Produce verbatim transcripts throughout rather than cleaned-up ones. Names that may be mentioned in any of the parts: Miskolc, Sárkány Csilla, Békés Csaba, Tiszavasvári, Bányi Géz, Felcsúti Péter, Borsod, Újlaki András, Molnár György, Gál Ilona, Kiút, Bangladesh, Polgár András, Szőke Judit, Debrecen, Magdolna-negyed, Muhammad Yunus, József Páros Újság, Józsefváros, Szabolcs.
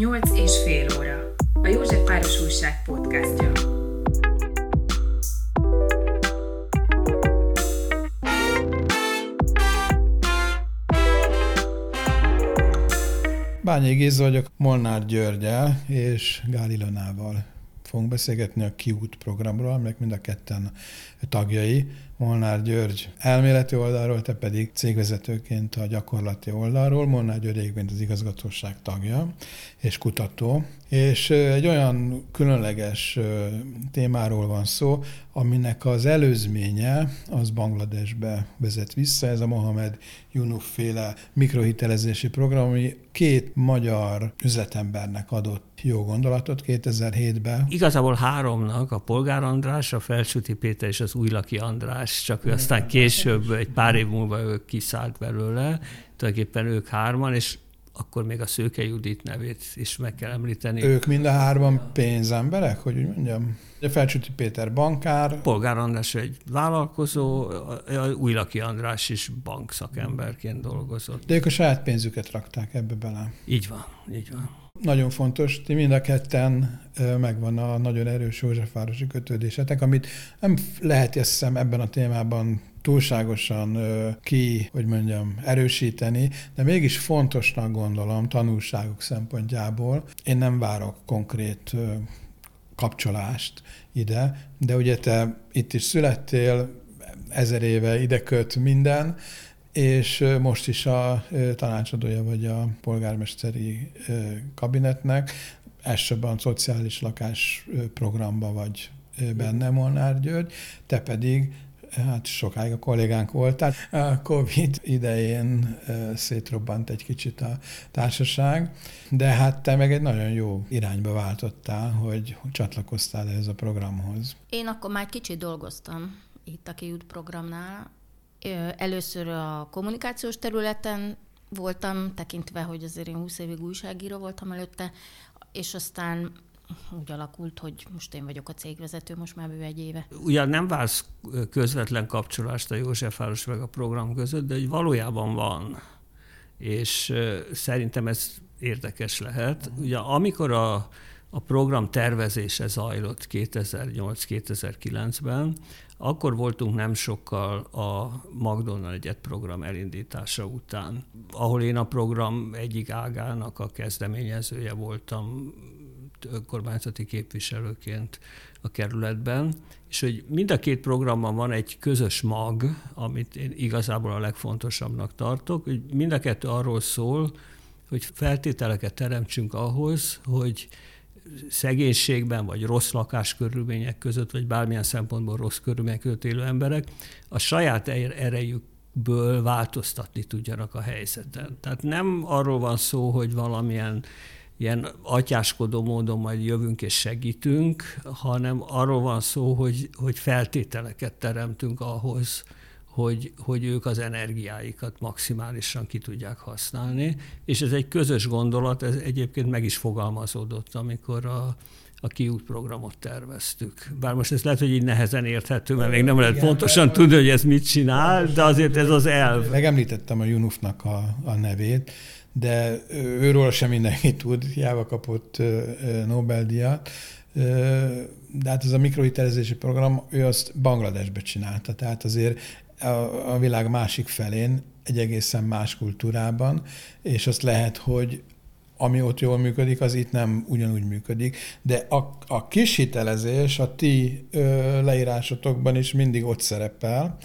nyolc és fél óra. A József Páros Újság podcastja. Bányi Géz vagyok, Molnár Györgyel és Gál Ilonával fogunk beszélgetni a Kiút programról, aminek mind a ketten tagjai. Molnár György elméleti oldalról, te pedig cégvezetőként a gyakorlati oldalról. Molnár György egyébként az igazgatóság tagja és kutató. És egy olyan különleges témáról van szó, aminek az előzménye az Bangladesbe vezet vissza. Ez a Muhammad Yunus féle mikrohitelezési program, ami két magyar üzletembernek adott jó gondolatot kétezer-hétben. Igazából háromnak, a Polgár András, a Felcsúti Péter és az Újlaki András, csak ő aztán később, egy pár év múlva ők kiszállt belőle, tulajdonképpen ők hárman, és akkor még a Szőke Judit nevét is meg kell említeni. Ők mind a hárman pénzemberek, hogy úgy mondjam? Felcsúti Péter bankár. Polgár András egy vállalkozó, Újlaki András is bankszakemberként dolgozott. De ők a saját pénzüket rakták ebbe bele. Így van, így van. Nagyon fontos, ti mind a ketten megvan a nagyon erős józsefvárosi kötődésetek, amit nem lehet, azt hiszem, ebben a témában túlságosan ki, hogy mondjam, erősíteni, de mégis fontosnak gondolom tanulságok szempontjából. Én nem várok konkrét kapcsolást ide, de ugye te itt is születtél, ezer éve ide köt minden, és most is a tanácsadója vagy a polgármesteri kabinetnek, elsősorban szociális lakás programban vagy benne, Molnár György, te pedig hát sokáig a kollégánk voltál. A Covid idején szétrobbant egy kicsit a társaság, de hát te meg egy nagyon jó irányba váltottál, hogy csatlakoztál ehhez a programhoz. Én akkor már kicsit dolgoztam itt a Kiút programnál. Először a kommunikációs területen voltam, tekintve, hogy azért én húsz évig újságíró voltam előtte, és aztán úgy alakult, hogy most én vagyok a cégvezető, most már bő egy éve. Ugyan nem vársz közvetlen kapcsolást a Józsefváros meg a program között, de hogy valójában van, és szerintem ez érdekes lehet. Ugye amikor a, a program tervezése zajlott kétezer-nyolc kétezer-kilencben, akkor voltunk nem sokkal a Magdolna-negyed program elindítása után, ahol én a program egyik ágának a kezdeményezője voltam önkormányzati képviselőként a kerületben, és hogy mind a két programban van egy közös mag, amit én igazából a legfontosabbnak tartok, hogy mind a kettő arról szól, hogy feltételeket teremtsünk ahhoz, hogy szegénységben, vagy rossz lakáskörülmények között, vagy bármilyen szempontból rossz körülmények között élő emberek a saját erejükből változtatni tudjanak a helyzeten. Tehát nem arról van szó, hogy valamilyen ilyen atyáskodó módon majd jövünk és segítünk, hanem arról van szó, hogy, hogy feltételeket teremtünk ahhoz, hogy, hogy ők az energiáikat maximálisan ki tudják használni, és ez egy közös gondolat, ez egyébként meg is fogalmazódott, amikor a, a Kiút programot terveztük. Bár most ez lehet, hogy így nehezen érthető, mert még nem lehet igen, pontosan mert... tudni, hogy ez mit csinál, de azért ez az elv. Megemlítettem a Yunusnak a, a nevét, de őről sem mindenki tud, hiába kapott Nobel-díjat, de hát ez a mikrohitelezési program, ő azt Bangladesbe csinálta, tehát azért a, a világ másik felén, egy egészen más kultúrában, és azt lehet, hogy ami ott jól működik, az itt nem ugyanúgy működik, de a, a kis hitelezés a ti ö, leírásotokban is mindig ott szerepel,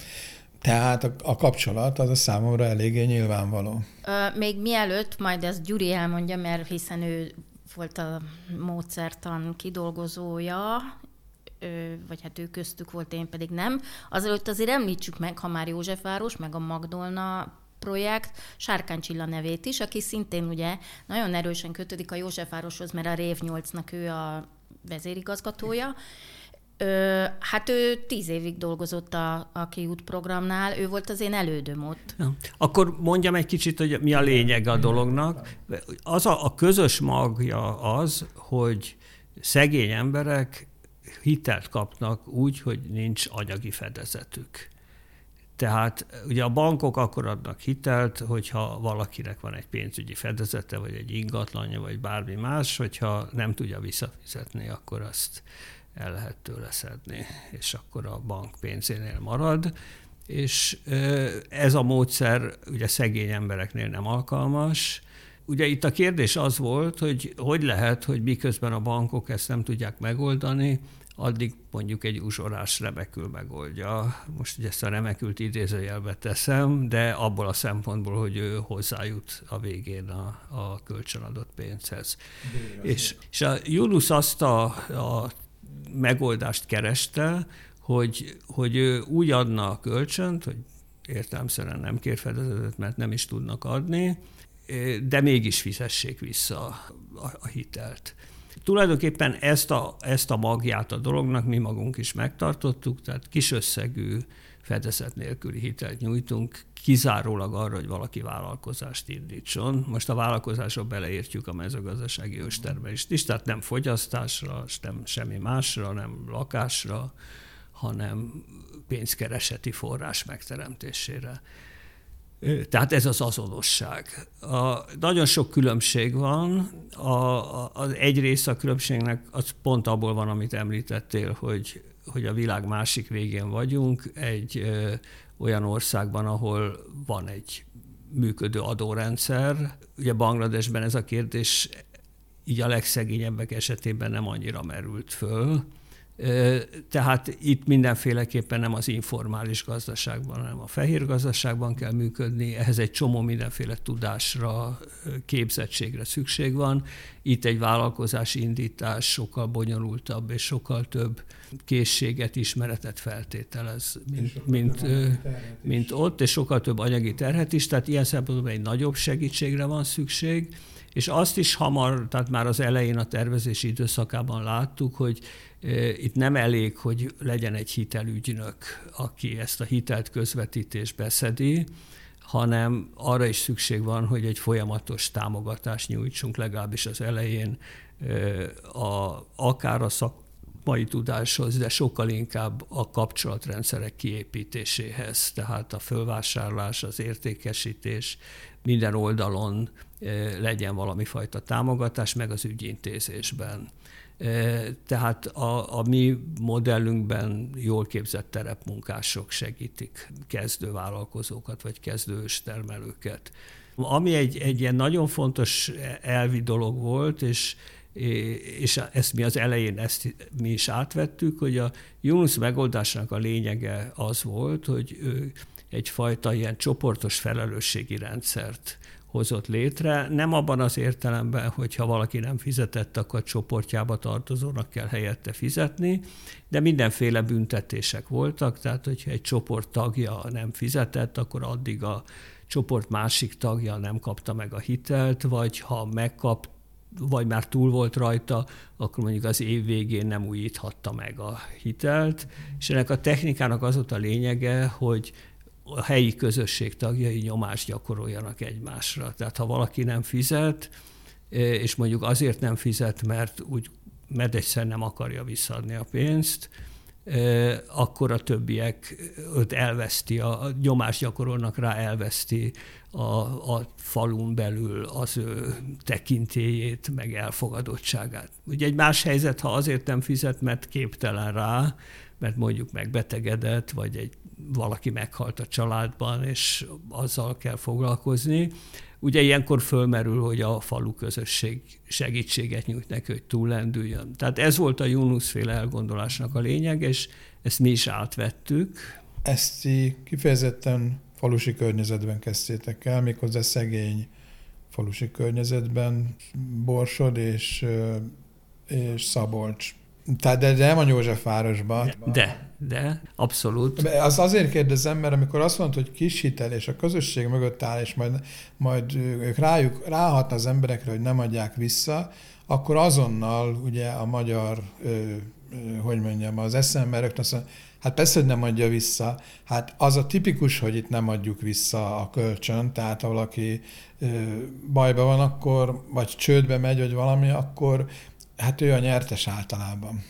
tehát a, a kapcsolat az a számomra eléggé nyilvánvaló. Ö, még mielőtt, majd ezt Gyuri elmondja, mert hiszen ő volt a módszertan kidolgozója, vagy hát ő köztük volt, én pedig nem. Azelőtt azért említsük meg, ha már Józsefváros, meg a Magdolna projekt, Sárkány Csilla nevét is, aki szintén ugye nagyon erősen kötődik a Józsefvároshoz, mert a Rév nyolcnak ő a vezérigazgatója. Ö, hát ő tíz évig dolgozott a, a Kiút programnál, ő volt az én elődöm ott. Ja. Akkor mondjam egy kicsit, hogy mi a lényeg a dolognak. Az a, a közös magja az, hogy szegény emberek hitelt kapnak úgy, hogy nincs anyagi fedezetük. Tehát ugye a bankok akkor adnak hitelt, hogyha valakinek van egy pénzügyi fedezete, vagy egy ingatlanja, vagy bármi más, hogyha nem tudja visszafizetni, akkor azt el lehet tőle szedni, és akkor a bank pénzénél marad. És ez a módszer ugye szegény embereknél nem alkalmas. Ugye itt a kérdés az volt, hogy hogy lehet, hogy miközben a bankok ezt nem tudják megoldani, addig mondjuk egy uzsorás remekül megoldja. Most ugye ezt a remekült idézőjelbe teszem, de abból a szempontból, hogy ő hozzájut a végén a, a kölcsönadott pénzhez. És, és a Yunus azt a, a megoldást kereste, hogy, hogy ő úgy adna a kölcsönt, hogy értelemszerűen nem kér fedezetet, mert nem is tudnak adni, de mégis fizessék vissza a, a hitelt. Tulajdonképpen ezt a, ezt a magját a dolognak mi magunk is megtartottuk, tehát kis összegű fedezet nélküli hitelt nyújtunk, kizárólag arra, hogy valaki vállalkozást indítson. Most a vállalkozásra beleértjük a mezőgazdasági őstermelést is, tehát nem fogyasztásra, nem semmi másra, nem lakásra, hanem pénzkereseti forrás megteremtésére. Tehát ez az azonosság. A, nagyon sok különbség van. A, a, az egy része a különbségnek az pont abból van, amit említettél, hogy, hogy a világ másik végén vagyunk, egy ö, olyan országban, ahol van egy működő adórendszer. Ugye Bangladesben ez a kérdés így a legszegényebbek esetében nem annyira merült föl. Tehát itt mindenféleképpen nem az informális gazdaságban, hanem a fehér gazdaságban kell működni, ehhez egy csomó mindenféle tudásra, képzettségre szükség van. Itt egy vállalkozási indítás sokkal bonyolultabb és sokkal több készséget, ismeretet feltételez, mint, mint, mint ott, és sokkal több anyagi terhet is, tehát ilyen szempontból egy nagyobb segítségre van szükség. És azt is hamar, tehát már az elején a tervezési időszakában láttuk, hogy itt nem elég, hogy legyen egy hitelügynök, aki ezt a hitelt közvetít és beszedi, hanem arra is szükség van, hogy egy folyamatos támogatást nyújtsunk legalábbis az elején, a, akár a szakmai tudáshoz, de sokkal inkább a kapcsolatrendszerek kiépítéséhez, tehát a fölvásárlás, az értékesítés, minden oldalon legyen valami fajta támogatás, meg az ügyintézésben. Tehát a, a mi modellünkben jól képzett terepmunkások segítik kezdő vállalkozókat, vagy kezdő őstermelőket. Ami egy, egy ilyen nagyon fontos elvi dolog volt, és, és ezt mi az elején ezt mi is átvettük, hogy a Yunus megoldásának a lényege az volt, hogy ő egyfajta ilyen csoportos felelősségi rendszert hozott létre, nem abban az értelemben, hogy ha valaki nem fizetett, akkor csoportjába tartozónak kell helyette fizetni, de mindenféle büntetések voltak, tehát hogyha egy csoport tagja nem fizetett, akkor addig a csoport másik tagja nem kapta meg a hitelt, vagy ha megkap, vagy már túl volt rajta, akkor mondjuk az év végén nem újíthatta meg a hitelt, és ennek a technikának az volt a lényege, hogy a helyi közösség tagjai nyomást gyakoroljanak egymásra. Tehát ha valaki nem fizet, és mondjuk azért nem fizet, mert, úgy, mert egyszer nem akarja visszaadni a pénzt, akkor a többiek őt elveszti, a nyomást gyakorolnak rá, elveszti a, a falun belül az ő tekintélyét, meg elfogadottságát. Ugye egy más helyzet, ha azért nem fizet, mert képtelen rá, mert mondjuk megbetegedett, vagy egy, valaki meghalt a családban, és azzal kell foglalkozni. Ugye ilyenkor fölmerül, hogy a falu közösség segítséget nyújt neki, hogy túllendüljön. Tehát ez volt a Yunus-féle elgondolásnak a lényeg, és ezt mi is átvettük. Ezt ti kifejezetten falusi környezetben kezdtétek el, méghozzá szegény falusi környezetben, Borsod és, és Szabolcs. Tehát de, de nem a Józsefvárosban. De, de, abszolút. De az azért kérdezem, mert amikor azt mondod, hogy kis hitel és a közösség mögött áll, és majd, majd ők rájuk, ráhatna az emberekre, hogy nem adják vissza, akkor azonnal ugye a magyar, ö, ö, hogy mondjam, az eszembe rögtön azt mondja, hát persze, hogy nem adja vissza. Hát az a tipikus, hogy itt nem adjuk vissza a kölcsön, tehát ha valaki ö, bajban van akkor, vagy csődbe megy, vagy valami, akkor hát ő a nyertes általában.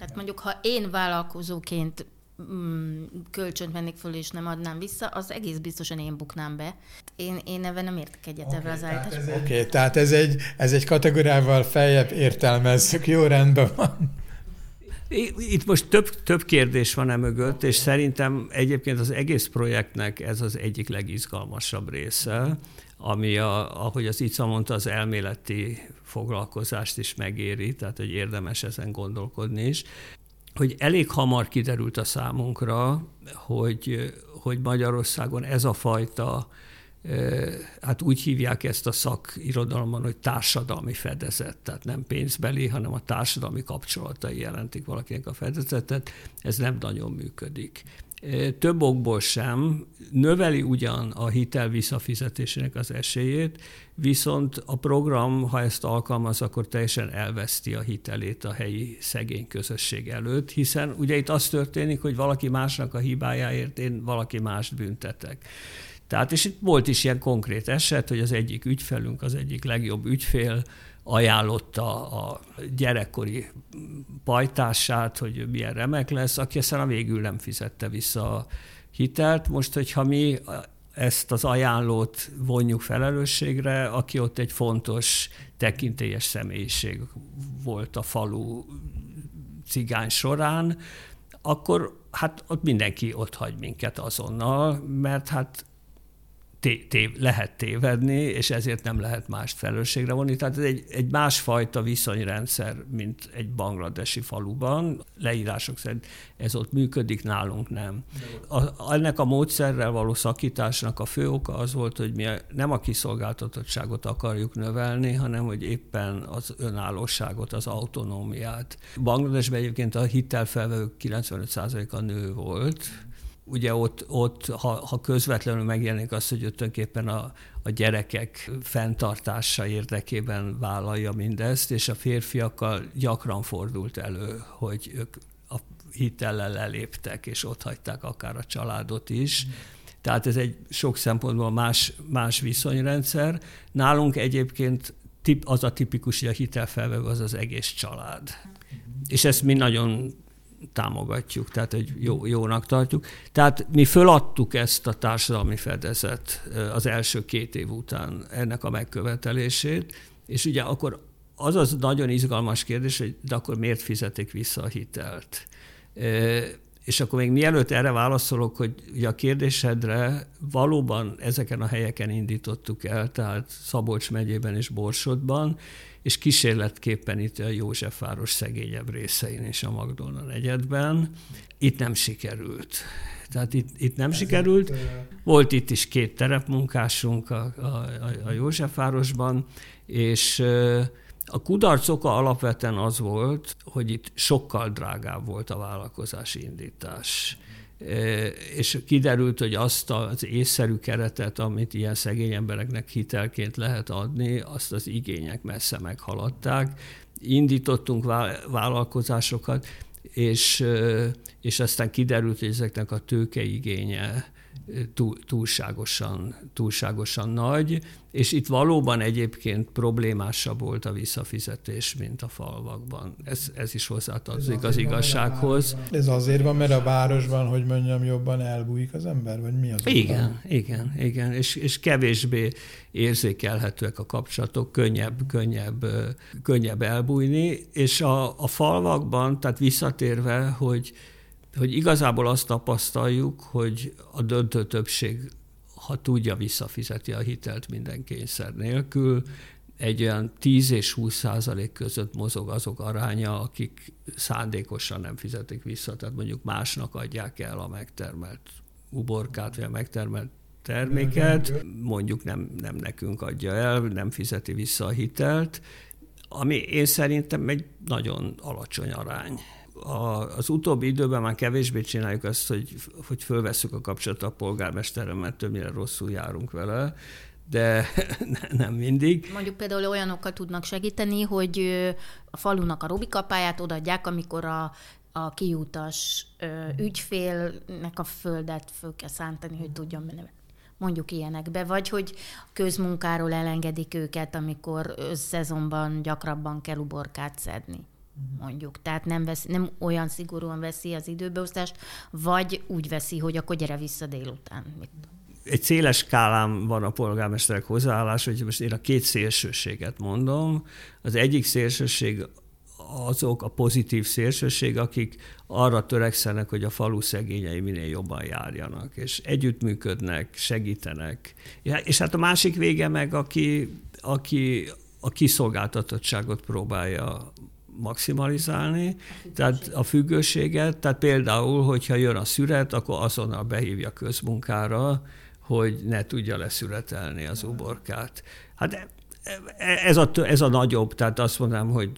Hát mondjuk, ha én vállalkozóként mm, kölcsönt mennék föl, és nem adnám vissza, az egész biztosan én buknám be. Én, én ebben nem értek egyet okay, ebben az állításban. Oké, okay, tehát ez egy, ez egy kategóriával feljebb értelmezzük. Jó, rendben van. Itt most több, több kérdés van e mögött, és szerintem egyébként az egész projektnek ez az egyik legizgalmasabb része, ami, a, ahogy az Ica mondta, az elméleti foglalkozást is megéri, tehát hogy érdemes ezen gondolkodni is, hogy elég hamar kiderült a számunkra, hogy, hogy Magyarországon ez a fajta, hát úgy hívják ezt a szakirodalomban, hogy társadalmi fedezet, tehát nem pénzbeli, hanem a társadalmi kapcsolatai jelentik valakinek a fedezetet, ez nem nagyon működik. Több okból sem, növeli ugyan a hitel visszafizetésének az esélyét, viszont a program, ha ezt alkalmaz, akkor teljesen elveszti a hitelét a helyi szegény közösség előtt, hiszen ugye itt az történik, hogy valaki másnak a hibájáért én valaki mást büntetek. Tehát, és itt volt is ilyen konkrét eset, hogy az egyik ügyfelünk, az egyik legjobb ügyfél ajánlotta a gyerekkori pajtását, hogy milyen remek lesz, aki aztán a végül nem fizette vissza a hitelt. Most, hogyha mi ezt az ajánlót vonjuk felelősségre, aki ott egy fontos, tekintélyes személyiség volt a falu cigány során, akkor hát ott mindenki otthagy minket azonnal, mert hát Té- té- lehet tévedni, és ezért nem lehet mást felelősségre vonni. Tehát ez egy, egy másfajta viszonyrendszer, mint egy bangladesi faluban. Leírások szerint ez ott működik, nálunk nem. A, ennek a módszerrel való szakításnak a fő oka az volt, hogy mi nem a kiszolgáltatottságot akarjuk növelni, hanem hogy éppen az önállóságot, az autonómiát. Bangladesben egyébként a hitelfelvevők kilencvenöt százaléka nő volt. Ugye ott, ott ha, ha közvetlenül megjelenik az, hogy tulajdonképpen a, a gyerekek fenntartása érdekében vállalja mindezt, és a férfiakkal gyakran fordult elő, hogy ők a hitellel eléptek, és ott hagyták akár a családot is. Mm. Tehát ez egy sok szempontból más, más viszonyrendszer. Nálunk egyébként tip, az a tipikus, hogy a hitelfelvevő az az egész család. Mm. És ezt mi nagyon támogatjuk, tehát hogy jó, jónak tartjuk. Tehát mi föladtuk ezt a társadalmi fedezet az első két év után ennek a megkövetelését, és ugye akkor az az nagyon izgalmas kérdés, hogy de akkor miért fizetik vissza a hitelt? És akkor még mielőtt erre válaszolok, hogy ugye a kérdésedre valóban ezeken a helyeken indítottuk el, tehát Szabolcs megyében és Borsodban, és kísérletképpen itt a Józsefváros szegényebb részein és a Magdolna-negyedben. Itt nem sikerült. Tehát itt, itt nem Ezért sikerült. Volt itt is két terepmunkásunk a, a, a Józsefvárosban, és a kudarc oka alapvetően az volt, hogy itt sokkal drágább volt a vállalkozási indítás. És kiderült, hogy azt az észszerű keretet, amit ilyen szegény embereknek hitelként lehet adni, azt az igények messze meghaladták. Indítottunk vállalkozásokat, és, és aztán kiderült, hogy ezeknek a tőkeigénye túlságosan, túlságosan nagy, és itt valóban egyébként problémásabb volt a visszafizetés, mint a falvakban. Ez, ez is hozzátartozik az igazsághoz. Ez azért van, mert a városban, hogy mondjam, jobban elbújik az ember, vagy mi az? Igen, igen, igen, és, és kevésbé érzékelhetőek a kapcsolatok, könnyebb, könnyebb, könnyebb elbújni, és a, a falvakban, tehát visszatérve, hogy hogy igazából azt tapasztaljuk, hogy a döntő többség, ha tudja, visszafizeti a hitelt minden kényszer nélkül. Egy olyan tíz és húsz százalék között mozog azok aránya, akik szándékosan nem fizetik vissza, tehát mondjuk másnak adják el a megtermelt uborkát, vagy a megtermelt terméket, mondjuk nem, nem nekünk adja el, nem fizeti vissza a hitelt, ami én szerintem egy nagyon alacsony arány. A, az utóbbi időben már kevésbé csináljuk azt, hogy, hogy fölvesszük a kapcsolatot a polgármesterrel, mert többnyire rosszul járunk vele, de nem mindig. Mondjuk például olyanokkal tudnak segíteni, hogy a falunak a Rubika pályát odaadják, amikor a, a kiútas ügyfélnek a földet föl kell szántani, hogy tudjon menni. Mondjuk ilyenekbe, vagy hogy közmunkáról elengedik őket, amikor szezonban gyakrabban kell uborkát szedni. mondjuk. Tehát nem, veszi, nem olyan szigorúan veszi az időbeosztást, vagy úgy veszi, hogy akkor gyere vissza délután. Mit? Egy széles skálán van a polgármesterek hozzáállása, hogy most én a két szélsőséget mondom. Az egyik szélsőség azok a pozitív szélsőség, akik arra törekszenek, hogy a falu szegényei minél jobban járjanak, és együttműködnek, segítenek. És hát a másik vége meg, aki, aki a kiszolgáltatottságot próbálja maximalizálni, a tehát a függőséget, tehát például, hogyha jön a szüret, akkor azonnal behívja közmunkára, hogy ne tudja leszüretelni az uborkát. Hát ez a, ez a nagyobb, tehát azt mondanám, hogy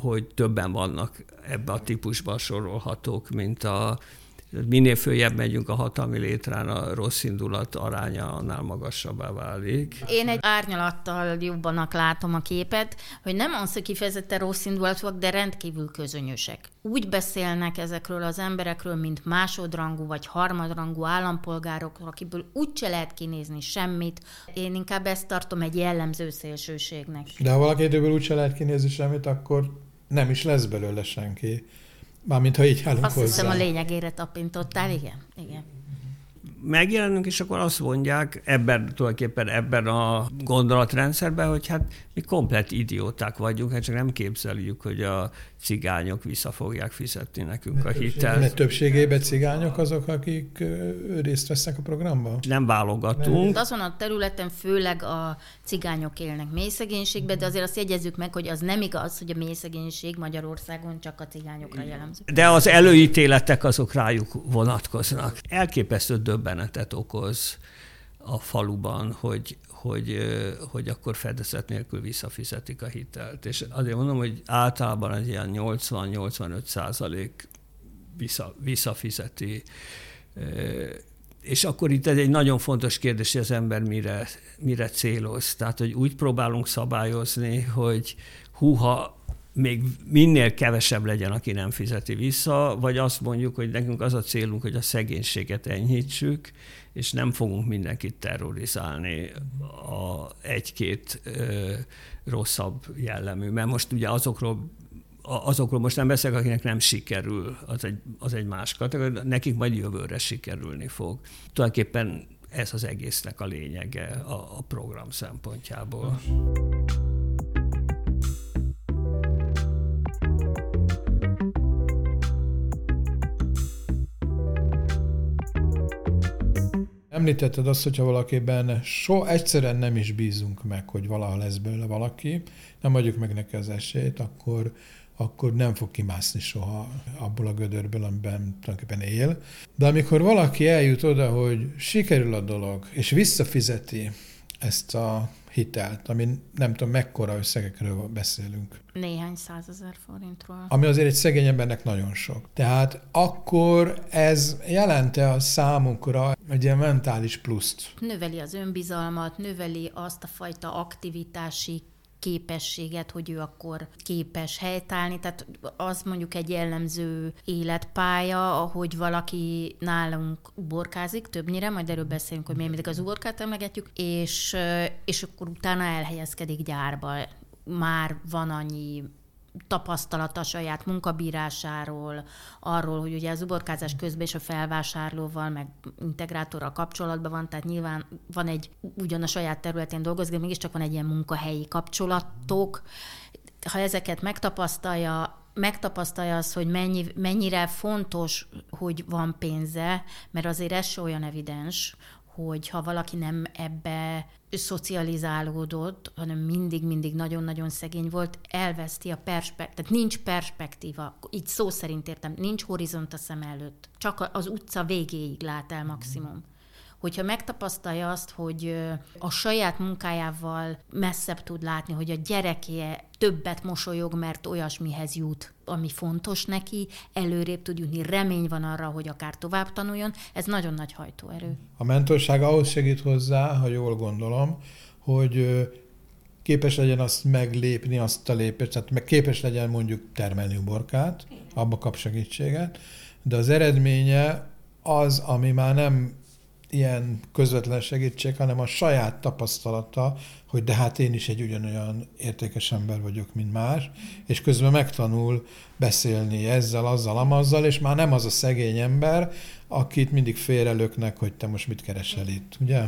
hogy többen vannak ebbe a típusban sorolhatók, mint a minél följebb megyünk a hatalmi létrán, a rossz indulat aránya annál magasabbá válik. Én egy árnyalattal jobbanak látom a képet, hogy nem az, hogy kifejezetten rossz indulatúak, de rendkívül közönyösek. Úgy beszélnek ezekről az emberekről, mint másodrangú vagy harmadrangú állampolgárok, akiből úgyse lehet kinézni semmit. Én inkább ezt tartom egy jellemző szélsőségnek. De ha valaki időből úgyse lehet kinézni semmit, akkor nem is lesz belőle senki. Mármint, ha így állunk hozzá. Azt hiszem, a lényegére tapintottál, igen. igen. Megjelenünk, és akkor azt mondják ebben, tulajdonképpen ebben a gondolatrendszerben, hogy hát mi komplett idióták vagyunk, hát csak nem képzeljük, hogy a cigányok vissza fogják fizetni nekünk ne a hitelt. De többségében cigányok azok, akik részt vesznek a programban? Nem válogatunk. Azon a területen főleg a cigányok élnek mély szegénységben, de azért azt jegyezzük meg, hogy az nem igaz, hogy a mély szegénység Magyarországon csak a cigányokra jellemző. De az előítéletek azok rájuk vonatkoznak. Elképesztő döbbenetet okoz a faluban, hogy Hogy, hogy akkor fedezet nélkül visszafizetik a hitelt. És azért mondom, hogy általában az ilyen nyolcvan-nyolcvanöt százalék vissza, visszafizeti. És akkor itt ez egy nagyon fontos kérdés, hogy az ember mire, mire céloz. Tehát, hogy úgy próbálunk szabályozni, hogy húha, még minél kevesebb legyen, aki nem fizeti vissza, vagy azt mondjuk, hogy nekünk az a célunk, hogy a szegénységet enyhítsük, és nem fogunk mindenkit terrorizálni a egy-két ö, rosszabb jellemű. Mert most ugye azokról, azokról most nem beszélek, akinek nem sikerül, az egy, az egy más kategória, nekik majd jövőre sikerülni fog. Tulajdonképpen ez az egésznek a lényege a, a program szempontjából. Említetted azt, hogyha valakiben so egyszerűen nem is bízunk meg, hogy valaha lesz belőle valaki, nem adjuk meg neki az esélyt, akkor, akkor nem fog kimászni soha abból a gödörből, amiben tulajdonképpen él. De amikor valaki eljut oda, hogy sikerül a dolog, és visszafizeti ezt a hitelt, ami nem tudom mekkora összegekről beszélünk. Néhány százezer forintról. Ami azért egy szegény embernek nagyon sok. Tehát akkor ez jelente a számunkra egy ilyen mentális pluszt. Növeli az önbizalmat, növeli azt a fajta aktivitási képességet, hogy ő akkor képes helytállni, tehát az mondjuk egy jellemző életpálya, ahogy valaki nálunk uborkázik többnyire, majd erről beszélünk, hogy mi mindig az uborkát emlegetjük, és, és akkor utána elhelyezkedik gyárba. Már van annyi tapasztalata saját munkabírásáról, arról, hogy ugye az uborkázás közben is a felvásárlóval, meg integrátorral kapcsolatban van, tehát nyilván van egy, ugyan a saját területén dolgozik, de mégiscsak van egy ilyen munkahelyi kapcsolatok. Ha ezeket megtapasztalja, megtapasztalja az, hogy mennyi, mennyire fontos, hogy van pénze, mert azért ez se olyan evidens, hogy ha valaki nem ebbe szocializálódott, hanem mindig-mindig nagyon-nagyon szegény volt, elveszti a perspektívát, tehát nincs perspektíva, így szó szerint értem, nincs horizont a szem előtt, csak az utca végéig lát el maximum. Hogyha megtapasztalja azt, hogy a saját munkájával messzebb tud látni, hogy a gyereké többet mosolyog, mert olyasmihez jut, ami fontos neki, előrébb tud jutni, remény van arra, hogy akár tovább tanuljon, ez nagyon nagy hajtóerő. A mentorság ahhoz segít hozzá, ha jól gondolom, hogy képes legyen azt meglépni, azt a lépést, tehát képes legyen mondjuk termelni uborkát, abba kap segítséget, de az eredménye az, ami már nem ilyen közvetlen segítség, hanem a saját tapasztalata, hogy de hát én is egy ugyanolyan értékes ember vagyok, mint más, és közben megtanul beszélni ezzel, azzal, amazzal, és már nem az a szegény ember, akit mindig félrelöknek, hogy te most mit keresel itt, ugye?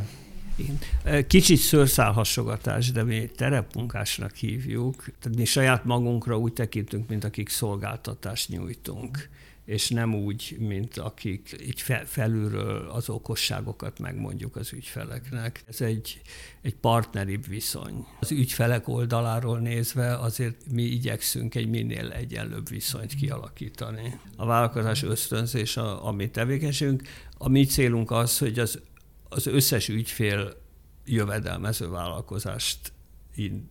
Kicsit szőrszálhassogatás, de mi terepmunkásnak hívjuk. Tehát mi saját magunkra úgy tekintünk, mint akik szolgáltatást nyújtunk, és nem úgy, mint akik így felülről az okosságokat megmondjuk az ügyfeleknek. Ez egy, egy partneribb viszony. Az ügyfelek oldaláról nézve azért mi igyekszünk egy minél egyenlőbb viszonyt kialakítani. A vállalkozás ösztönzés a, a mi tevékenységünk. A mi célunk az, hogy az az összes ügyfél jövedelmező vállalkozást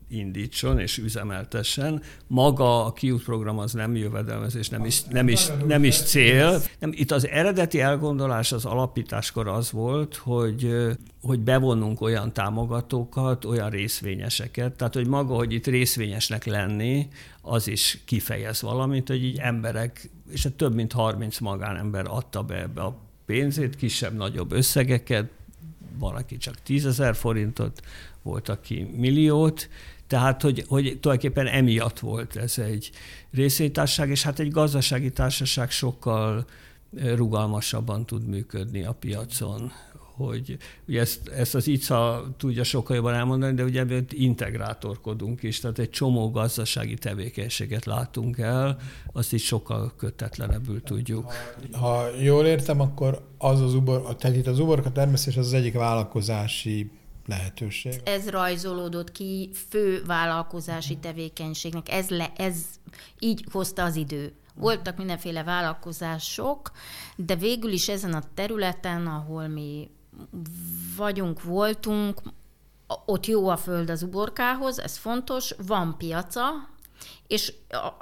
indítson és üzemeltessen. Maga a Kiút program az nem jövedelmezés, nem is, nem is, nem is cél. Nem, itt az eredeti elgondolás az alapításkor az volt, hogy, hogy bevonunk olyan támogatókat, olyan részvényeseket, tehát hogy maga, hogy itt részvényesnek lenni, az is kifejez valamit, hogy így emberek, és több mint harminc magánember adta be ebbe a pénzét, kisebb-nagyobb összegeket, valaki csak tízezer forintot, volt, aki milliót, tehát hogy, hogy tulajdonképpen emiatt volt ez egy részvénytársaság, és hát egy gazdasági társaság sokkal rugalmasabban tud működni a piacon, hogy ugye ezt, ezt az i cé á tudja sokkal jobban elmondani, de ugye ebből integrátorkodunk is, tehát egy csomó gazdasági tevékenységet látunk el, azt így sokkal kötetlenebbül tudjuk. Ha, ha jól értem, akkor az az ubor, tehát itt az uborka termesztés az, az egyik vállalkozási lehetőség. Ez rajzolódott ki fő vállalkozási tevékenységnek, ez, le, ez így hozta az idő. Voltak mindenféle vállalkozások, de végül is ezen a területen, ahol mi vagyunk, voltunk, ott jó a föld az uborkához, ez fontos, van piaca, és,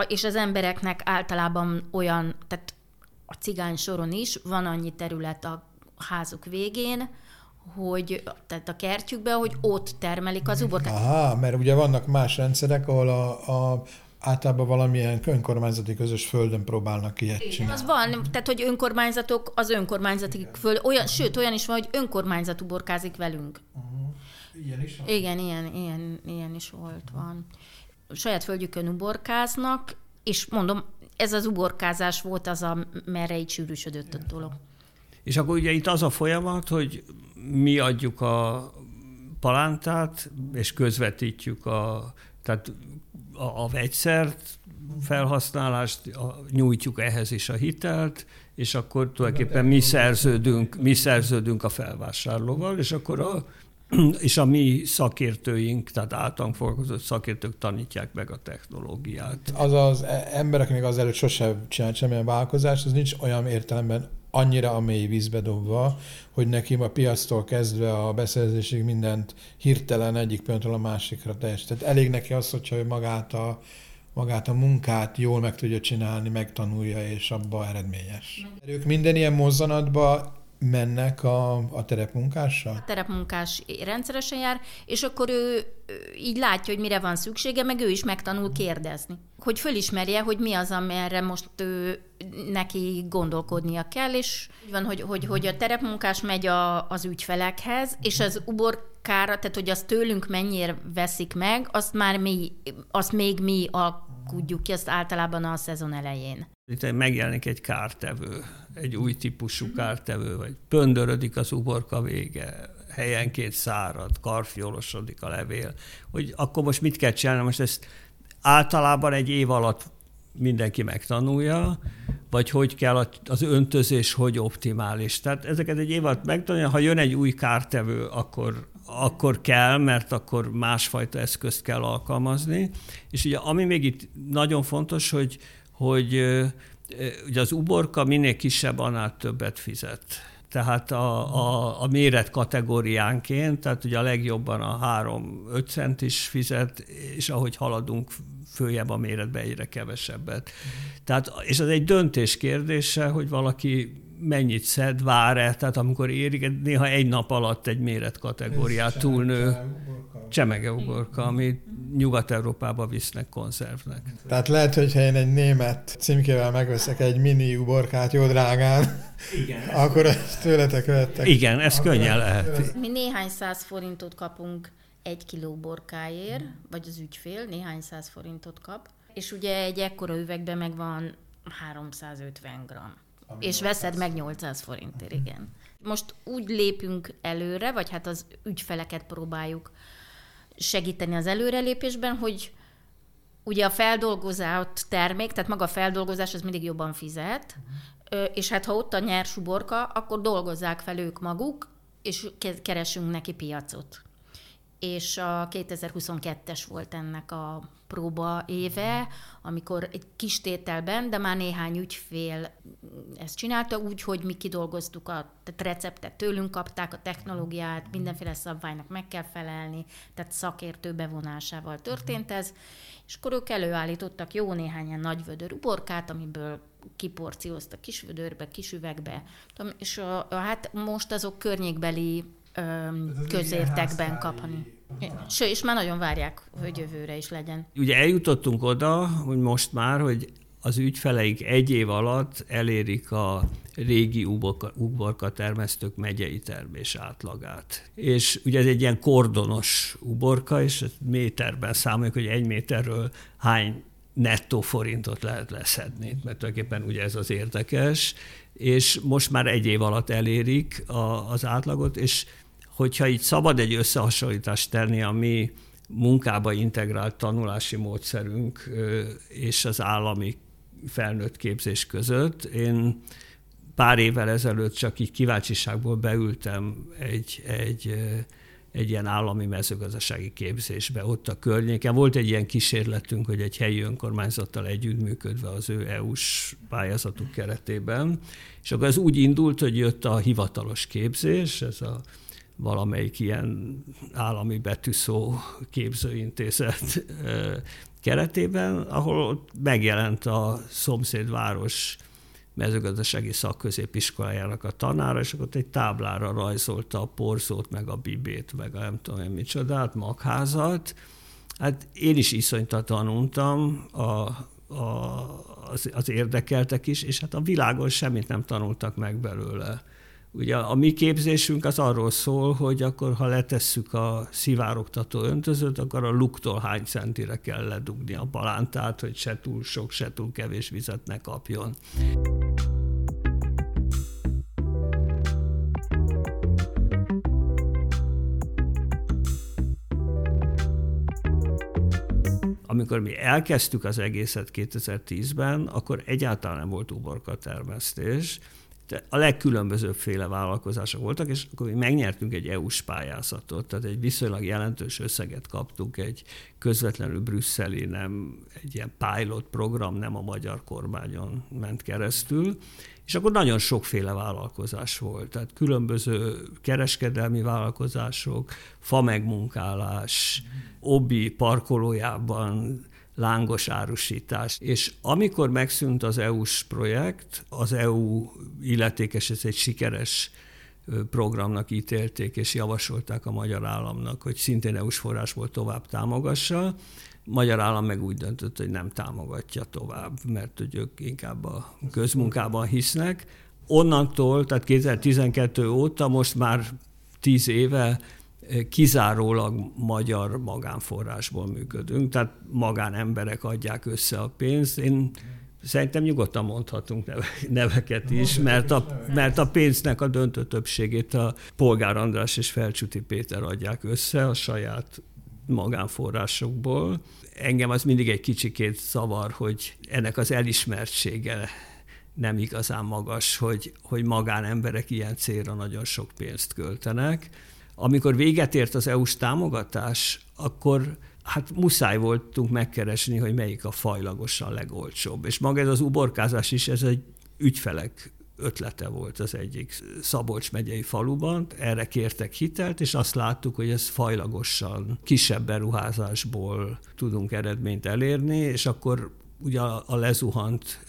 és az embereknek általában olyan, tehát a cigány soron is van annyi terület a házuk végén, hogy, tehát a kertjükben, hogy ott termelik az uborkát. Aha, mert ugye vannak más rendszerek, ahol a, a általában valamilyen önkormányzati közös földön próbálnak ilyet csinálni. Az van, tehát hogy önkormányzatok az önkormányzati föld, olyan, sőt olyan is van, hogy önkormányzat uborkázik velünk. Uh-huh. Ilyen is van? Igen, ilyen, ilyen, ilyen is volt, uh-huh. van. Saját földjükön uborkáznak, és mondom, ez az uborkázás volt az, a, merre így sűrűsödött a dolog. És akkor ugye itt az a folyamat, hogy mi adjuk a palántát, és közvetítjük a... Tehát a, a vegyszert, felhasználást, a, nyújtjuk ehhez is a hitelt, és akkor tulajdonképpen mi szerződünk, mi szerződünk a felvásárlóval, és akkor a, és a mi szakértőink, tehát általunk foglalkozó szakértők tanítják meg a technológiát. Az az emberek még azelőtt sosem csinált semmilyen vállalkozást, az nincs olyan értelemben annyira a mély vízbe dobva, hogy nekem a piactól kezdve a beszerzésig mindent hirtelen egyik pontról a másikra teljes. Tehát elég neki az, hogyha ő magát a, magát a munkát jól meg tudja csinálni, megtanulja, és abba eredményes. Ők minden ilyen mozzanatba mennek a, a terepmunkással? A terepmunkás rendszeresen jár, és akkor ő így látja, hogy mire van szüksége, meg ő is megtanul kérdezni. Hogy fölismerje, hogy mi az, amerre most ő, neki gondolkodnia kell, és úgy van, hogy, hogy, hogy a terepmunkás megy a, az ügyfelekhez, és az uborkára, tehát hogy azt tőlünk mennyire veszik meg, azt már mi, azt még mi alkudjuk ki, azt általában a szezon elején. Itt megjelenik egy kártevő, egy új típusú kártevő, vagy pöndörödik az uborka vége, helyenként szárad, karfiolosodik a levél, hogy akkor most mit kell csinálni, most ezt általában egy év alatt mindenki megtanulja, vagy hogy kell az öntözés, hogy optimális. Tehát ezeket egy év alatt megtanulja, ha jön egy új kártevő, akkor, akkor kell, mert akkor másfajta eszközt kell alkalmazni. És ugye ami még itt nagyon fontos, hogy hogy ugye az uborka minél kisebb, annál többet fizet. Tehát a, a, a méret kategóriánként, tehát ugye a legjobban a három-öt cent is fizet, és ahogy haladunk följebb a méretben, egyre kevesebbet. Tehát, és ez egy döntés kérdése, hogy valaki mennyit szed, vár-e, tehát amikor érik, néha egy nap alatt egy méretkategóriát túlnő, csemege uborka, ami Nyugat-Európába visznek konzervnek. Tehát lehet, hogyha én egy német címkével megveszek egy mini uborkát jó drágán, igen, akkor ezt tőletek vettek. Igen, ez akkor könnyen lehet. Mi néhány száz forintot kapunk egy kiló uborkáért, vagy az ügyfél néhány száz forintot kap, és ugye egy ekkora üvegben megvan háromszázötven gramm. Ami és veszed meg nyolcszáz forintért, igen. Most úgy lépünk előre, vagy hát az ügyfeleket próbáljuk segíteni az előrelépésben, hogy ugye a feldolgozott termék, tehát maga a feldolgozás, az mindig jobban fizet, és hát ha ott a nyers uborka, akkor dolgozzák fel ők maguk, és keresünk neki piacot. És a kétezer-huszonkettes volt ennek a próba éve, amikor egy kis tételben, de már néhány ügyfél ezt csinálta, úgyhogy mi kidolgoztuk a receptet, tőlünk kapták a technológiát, mindenféle szabványnak meg kell felelni, tehát szakértő bevonásával történt ez, és akkor ők előállítottak jó néhány ilyen nagy vödör uborkát, amiből kiporcióztak kis vödörbe, kis üvegbe, és a, hát most azok környékbeli közértekben kapani. Sőt, és már nagyon várják, hogy jövőre is legyen. Ugye eljutottunk oda, hogy most már, hogy az ügyfeleik egy év alatt elérik a régi uborka, uborka termesztők megyei termés átlagát. És ugye ez egy ilyen kordonos uborka, és méterben számoljuk, hogy egy méterről hány nettó forintot lehet leszedni, mert tulajdonképpen ugye ez az érdekes, és most már egy év alatt elérik a, az átlagot, és hogyha így szabad egy összehasonlítást tenni a mi munkába integrált tanulási módszerünk és az állami felnőtt képzés között, én pár évvel ezelőtt csak így kíváncsiságból beültem egy, egy, egy ilyen állami mezőgazdasági képzésbe ott a környéken. Volt egy ilyen kísérletünk, hogy egy helyi önkormányzattal együttműködve az ő é u-s pályázatuk keretében, és akkor ez úgy indult, hogy jött a hivatalos képzés, ez a valamelyik ilyen állami betűszó képzőintézet keretében, ahol megjelent a szomszédváros mezőgazdasági szakközépiskolájának a tanára, és akkor egy táblára rajzolta a porzót, meg a bibét, meg a nem tudom én micsodát, magházat. Hát én is iszonytatóan untam, a, a, az, az érdekeltek is, és hát a világon semmit nem tanultak meg belőle. Ugye a mi képzésünk az arról szól, hogy akkor, ha letesszük a szivárogtató öntözőt, akkor a luktól hány centire kell ledugni a palántát, hogy se túl sok, se túl kevés vizet ne kapjon. Amikor mi elkezdtük az egészet kétezer-tízben, akkor egyáltalán nem volt uborkatermesztés, a legkülönbözőbbféle vállalkozások voltak, és akkor mi megnyertünk egy é u-s pályázatot, tehát egy viszonylag jelentős összeget kaptunk egy közvetlenül brüsszeli, nem egy ilyen pilot program, nem a magyar kormányon ment keresztül, és akkor nagyon sokféle vállalkozás volt, tehát különböző kereskedelmi vállalkozások, fa megmunkálás, obi parkolójában, lángos árusítás. És amikor megszűnt az é u-s projekt, az é u illetékes, ez egy sikeres programnak ítélték, és javasolták a magyar államnak, hogy szintén é u-s forrásból tovább támogassa. Magyar állam meg úgy döntött, hogy nem támogatja tovább, mert hogy ők inkább a közmunkában hisznek. Onnantól, tehát kétezer-tizenkettő óta, most már tíz éve, kizárólag magyar magánforrásból működünk, tehát magánemberek adják össze a pénzt. Én szerintem nyugodtan mondhatunk neveket is, mert a, mert a pénznek a döntő többségét a Polgár András és Felcsúti Péter adják össze a saját magánforrásokból. Engem az mindig egy kicsikét zavar, hogy ennek az elismertsége nem igazán magas, hogy, hogy magánemberek ilyen célra nagyon sok pénzt költenek. Amikor véget ért az é u-s támogatás, akkor hát muszáj voltunk megkeresni, hogy melyik a fajlagosan legolcsóbb. És maga ez az uborkázás is, ez egy ügyfelek ötlete volt az egyik Szabolcs megyei faluban. Erre kértek hitelt, és azt láttuk, hogy ez fajlagosan kisebb beruházásból tudunk eredményt elérni, és akkor ugye a lezuhant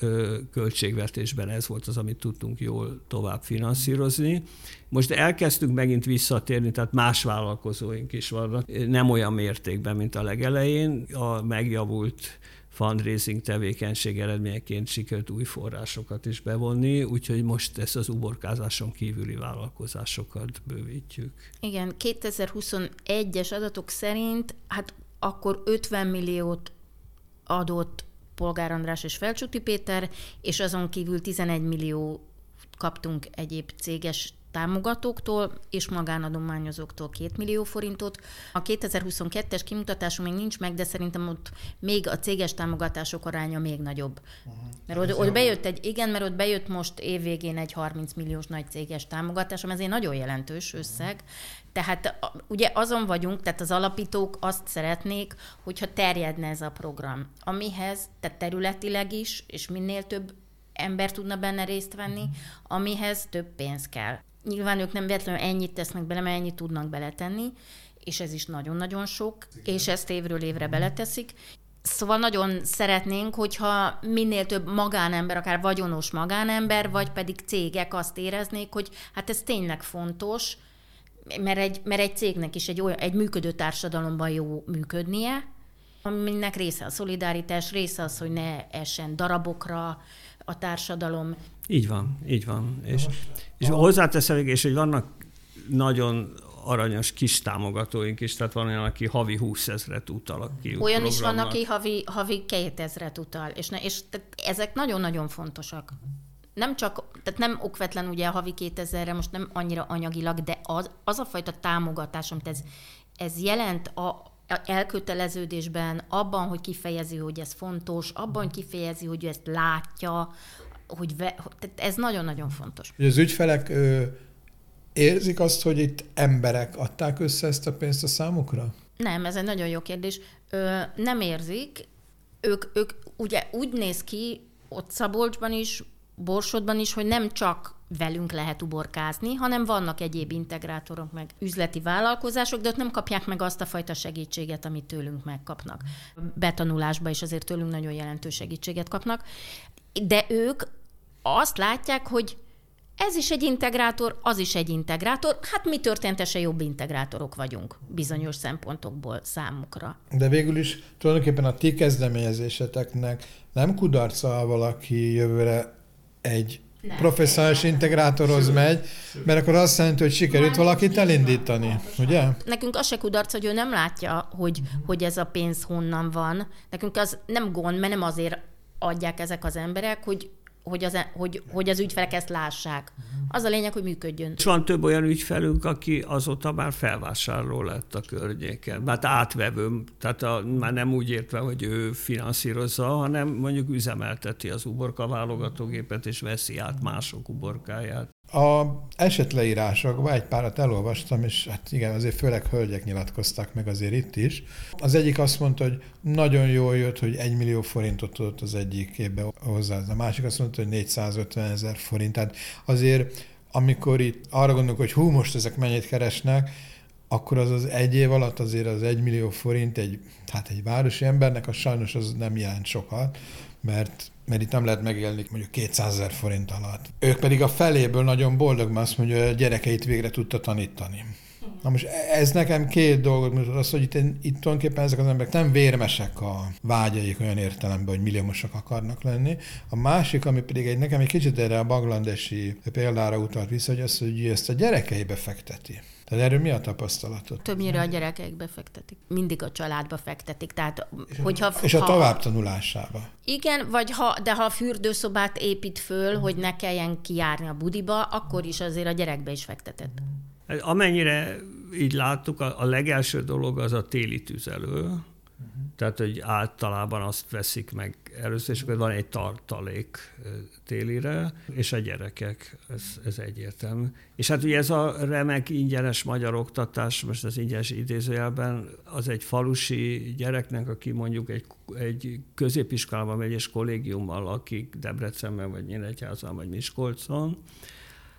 költségvetésben ez volt az, amit tudtunk jól tovább finanszírozni. Most elkezdtünk megint visszatérni, tehát más vállalkozóink is vannak, nem olyan mértékben, mint a legelején. A megjavult fundraising tevékenység eredményeként sikerült új forrásokat is bevonni, úgyhogy most ezt az uborkázáson kívüli vállalkozásokat bővítjük. Igen, kétezer-huszonegyes adatok szerint hát akkor ötven milliót adott Polgár András és Felcsúti Péter, és azon kívül tizenegy millió kaptunk egyéb céges támogatóktól és magánadományozóktól két millió forintot. A kétezer-huszonkettes kimutatású még nincs meg, de szerintem ott még a céges támogatások aránya még nagyobb. Mert ott, ott bejött egy, igen, mert ott bejött most évvégén egy harminc milliós nagy céges támogatás, ami azért nagyon jelentős összeg. Tehát ugye azon vagyunk, tehát az alapítók azt szeretnék, hogyha terjedne ez a program, amihez, tehát területileg is, és minél több ember tudna benne részt venni, amihez több pénz kell. Nyilván ők nem véletlenül ennyit tesznek bele, mert ennyit tudnak beletenni, és ez is nagyon-nagyon sok, igen. És ezt évről évre beleteszik. Szóval nagyon szeretnénk, hogyha minél több magánember, akár vagyonos magánember, vagy pedig cégek azt éreznék, hogy hát ez tényleg fontos, mert egy, mert egy cégnek is egy, olyan, egy működő társadalomban jó működnie, aminek része a szolidaritás, része az, hogy ne essen darabokra a társadalom. Így van, így van. És, és hozzáteszem, és hogy vannak nagyon aranyos kis támogatóink is, tehát van olyan, aki havi húszezret utal a Kiút programnak. Olyan is van, aki havi, havi kétezret utal, és, ne, és ezek nagyon-nagyon fontosak. Nem csak, tehát nem okvetlen ugye a havi kétezerre, most nem annyira anyagilag, de az, az a fajta támogatás, amit ez, ez jelent a elköteleződésben, abban, hogy kifejezi, hogy ez fontos, abban, hogy kifejezi, hogy ezt látja, hogy ve... ez nagyon-nagyon fontos. Az ügyfelek ö, érzik azt, hogy itt emberek adták össze ezt a pénzt a számukra? Nem, ez egy nagyon jó kérdés. Ö, nem érzik. Ők, ők ugye úgy néz ki, ott Szabolcsban is, Borsodban is, hogy nem csak velünk lehet uborkázni, hanem vannak egyéb integrátorok, meg üzleti vállalkozások, de ott nem kapják meg azt a fajta segítséget, amit tőlünk megkapnak. Betanulásba is azért tőlünk nagyon jelentős segítséget kapnak, de ők azt látják, hogy ez is egy integrátor, az is egy integrátor, hát mi történtesen jobb integrátorok vagyunk bizonyos szempontokból számukra. De végül is tulajdonképpen a ti kezdeményezéseteknek nem kudarca, valaki jövőre egy nem, professzionális nem. integrátorhoz sőt, megy, sőt. Mert akkor azt jelenti, hogy sikerült nem, valakit elindítani, nem. ugye? Nekünk az se kudarc, hogy ő nem látja, hogy, hogy ez a pénz honnan van. Nekünk az nem gond, mert nem azért adják ezek az emberek, hogy, hogy, az, hogy, hogy az ügyfelek ezt lássák. Az a lényeg, hogy működjön. És van több olyan ügyfelünk, aki azóta már felvásárló lett a környéken. Már átvevő, tehát a, már nem úgy értve, hogy ő finanszírozza, hanem mondjuk üzemelteti az uborka válogatógépet, és veszi át mások uborkáját. A esetleírásokban egy párat elolvastam, és hát igen, azért főleg hölgyek nyilatkoztak meg azért itt is. Az egyik azt mondta, hogy nagyon jól jött, hogy egy millió forintot tudott az egyik évben hozzá. A másik azt mondta, hogy négyszázötven ezer forint. Tehát azért, amikor itt arra gondolok, hogy hú, most ezek mennyit keresnek, akkor az az egy év alatt azért az egy millió forint egy, hát egy városi embernek, az sajnos az nem jelent sokat, mert mert itt nem lehet megélni mondjuk kétszázezer forint alatt. Ők pedig a feléből nagyon boldog, mert azt mondja, hogy a gyerekeit végre tudta tanítani. Na most ez nekem két dolgot mutat, az, hogy itt, itt tulajdonképpen ezek az emberek nem vérmesek a vágyaik olyan értelemben, hogy milliómosok akarnak lenni. A másik, ami pedig egy, nekem egy kicsit erre a baglandesi példára utalt vissza, hogy az, hogy ezt a gyerekeibe fekteti. Tehát erről mi a tapasztalatot? Többnyire a gyerekeikbe fektetik. Mindig a családba fektetik. Tehát, és, hogyha, és ha, a továbbtanulásába. Igen, vagy ha, de ha a fürdőszobát épít föl, hogy ne kelljen kijárni a budiba, akkor is azért a gyerekbe is fektetett. Amennyire így láttuk, a, a legelső dolog az a téli tüzelő. Tehát, hogy általában azt veszik meg először, és akkor van egy tartalék télire, és a gyerekek, ez, ez egyértelmű. És hát ugye ez a remek ingyenes magyar oktatás, most az ingyenes idézőjelben, az egy falusi gyereknek, aki mondjuk egy, egy középiskolában megy és kollégiumban lakik, Debrecenben, vagy Nyíregyházán, vagy Miskolcon,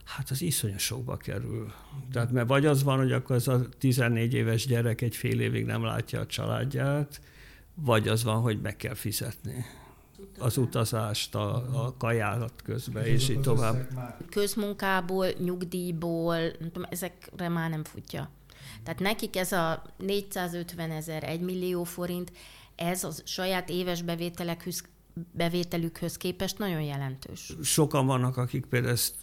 hát az iszonyos sokba kerül. Tehát mert vagy az van, hogy akkor ez a tizennégy éves gyerek egy fél évig nem látja a családját, vagy az van, hogy meg kell fizetni. az utazást, a, a kajálat közben, és, és így tovább. Közmunkából, nyugdíjból, nem tudom, ezekre már nem futja. Tehát nekik ez a négyszázötven ezer, egy millió forint, ez az saját éves bevételekhez, bevételükhöz képest nagyon jelentős. Sokan vannak, akik például ezt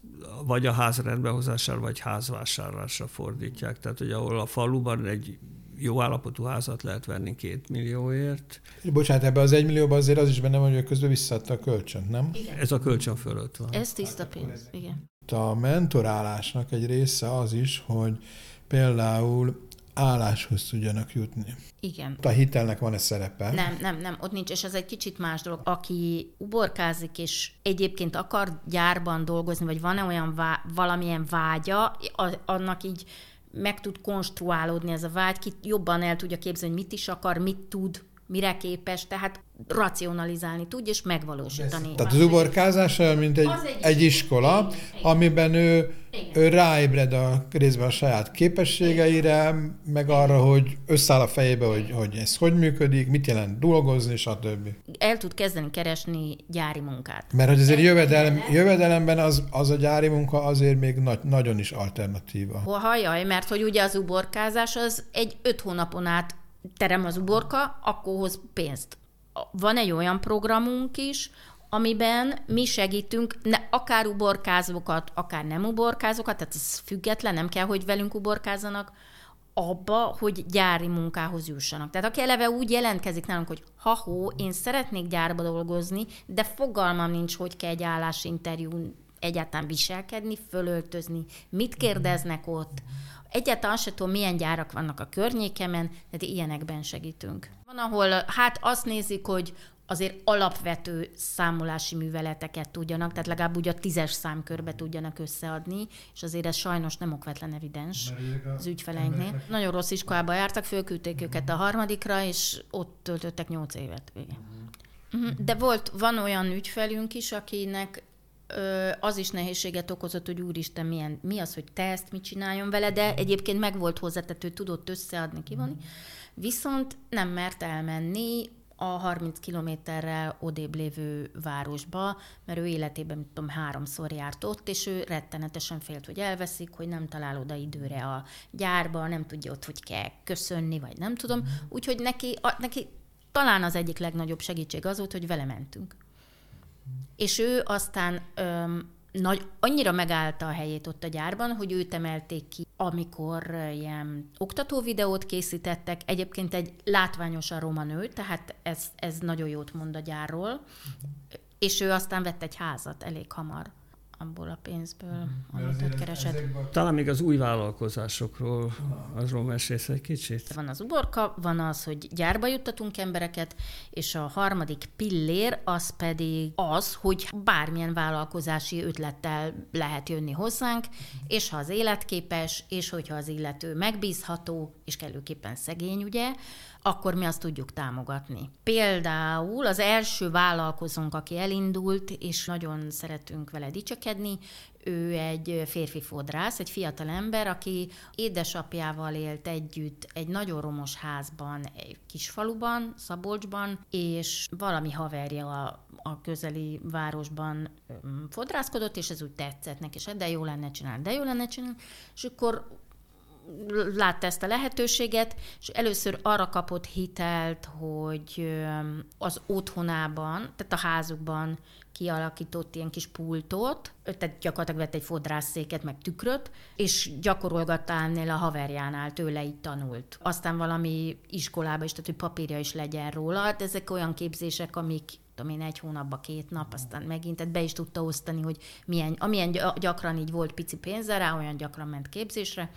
vagy a ház rendbehozására, vagy házvásárlásra fordítják. Tehát, hogy ahol a faluban egy jó állapotú házat lehet venni két millióért. Bocsánat, ebben az egy millióban azért az is benne van, hogy a közben visszaadta a kölcsönt, nem? Igen. Ez a kölcsön fölött van. Ez tiszta pénz, igen. A mentorálásnak egy része az is, hogy például álláshoz tudjanak jutni. Igen. A hitelnek van-e szerepe? Nem, nem, nem, ott nincs, és ez egy kicsit más dolog. Aki uborkázik, és egyébként akar gyárban dolgozni, vagy van-e olyan vá- valamilyen vágya, annak így meg tud konstruálódni ez a vágy, ki jobban el tudja képzelni, hogy mit is akar, mit tud, mire képes, tehát racionalizálni tudja, és megvalósítani. Ez, tehát az uborkázás olyan, mint egy, egy, egy iskola, igen, igen, amiben ő, ő ráébred a részben a saját képességeire, igen, meg arra, hogy összeáll a fejébe, hogy, hogy ez hogy működik, mit jelent dolgozni, stb. El tud kezdeni keresni gyári munkát. Mert hogy azért jövedelem, jövedelemben az, az a gyári munka azért még nagy, nagyon is alternatíva. Hajjaj, mert hogy ugye az uborkázás az egy öt hónapon át terem az uborka, akkor hoz pénzt. Van egy olyan programunk is, amiben mi segítünk, ne, akár uborkázókat, akár nem uborkázókat, tehát ez független, nem kell, hogy velünk uborkázzanak, abba, hogy gyári munkához jussanak. Tehát aki eleve úgy jelentkezik nálunk, hogy ha-hó, én szeretnék gyárba dolgozni, de fogalmam nincs, hogy kell egy állásinterjún egyáltalán viselkedni, fölöltözni, mit kérdeznek ott, egyáltalán azt se tudom, milyen gyárak vannak a környékemen, de ilyenekben segítünk. Van, ahol hát azt nézik, hogy azért alapvető számolási műveleteket tudjanak, tehát legalább úgy a tízes számkörbe tudjanak összeadni, és azért ez sajnos nem okvetlen evidens az ügyfeleinknél. Nagyon rossz iskolába jártak, fölküldték őket a harmadikra, és ott töltöttek nyolc évet. Igen. De volt, van olyan ügyfelünk is, akinek az is nehézséget okozott, hogy úristen, milyen, mi az, hogy te ezt mit csináljon vele, de egyébként meg volt hozzá, tehát ő tudott összeadni, kivonni, viszont nem mert elmenni a harminc kilométerrel odébb lévő városba, mert ő életében, mit tudom, háromszor járt ott, és ő rettenetesen félt, hogy elveszik, hogy nem talál oda időre a gyárba, nem tudja ott, hogy kell köszönni, vagy nem tudom, úgyhogy neki, a, neki talán az egyik legnagyobb segítség az volt, hogy vele mentünk. És ő aztán öm, nagy, annyira megállta a helyét ott a gyárban, hogy őt emelték ki, amikor ilyen oktatóvideót készítettek. Egyébként egy látványosan roma nő, tehát ez, ez nagyon jót mond a gyárról. Mm-hmm. És ő aztán vett egy házat elég hamar abból a pénzből, amit ott keresett. Ezekben... Talán még az új vállalkozásokról azról mesélsz egy kicsit. Van az uborka, van az, hogy gyárba juttatunk embereket, és a harmadik pillér az pedig az, hogy bármilyen vállalkozási ötlettel lehet jönni hozzánk, és ha az életképes, és hogyha az illető megbízható, és kellőképpen szegény, ugye, akkor mi azt tudjuk támogatni. Például az első vállalkozónk, aki elindult, és nagyon szeretünk vele dicsekedni, ő egy férfi fodrász, egy fiatal ember, aki édesapjával élt együtt egy nagyon romos házban, egy kis faluban, Szabolcsban, és valami haverja a, a közeli városban fodrászkodott, és ez úgy tetszett neki, és de jó lenne csinálni, de jó lenne csinálni, és akkor látta ezt a lehetőséget, és először arra kapott hitelt, hogy az otthonában, tehát a házukban kialakított ilyen kis pultot, tehát gyakorlatilag vett egy fodrászszéket, meg tükröt, és gyakorolgatta ennél a haverjánál, tőle így tanult. Aztán valami iskolába is, tehát hogy papírja is legyen róla, hát ezek olyan képzések, amik tudom én, egy hónapban két nap, aztán megint, tehát be is tudta osztani, hogy milyen, amilyen gyakran így volt pici pénze rá, olyan gyakran ment képzésre,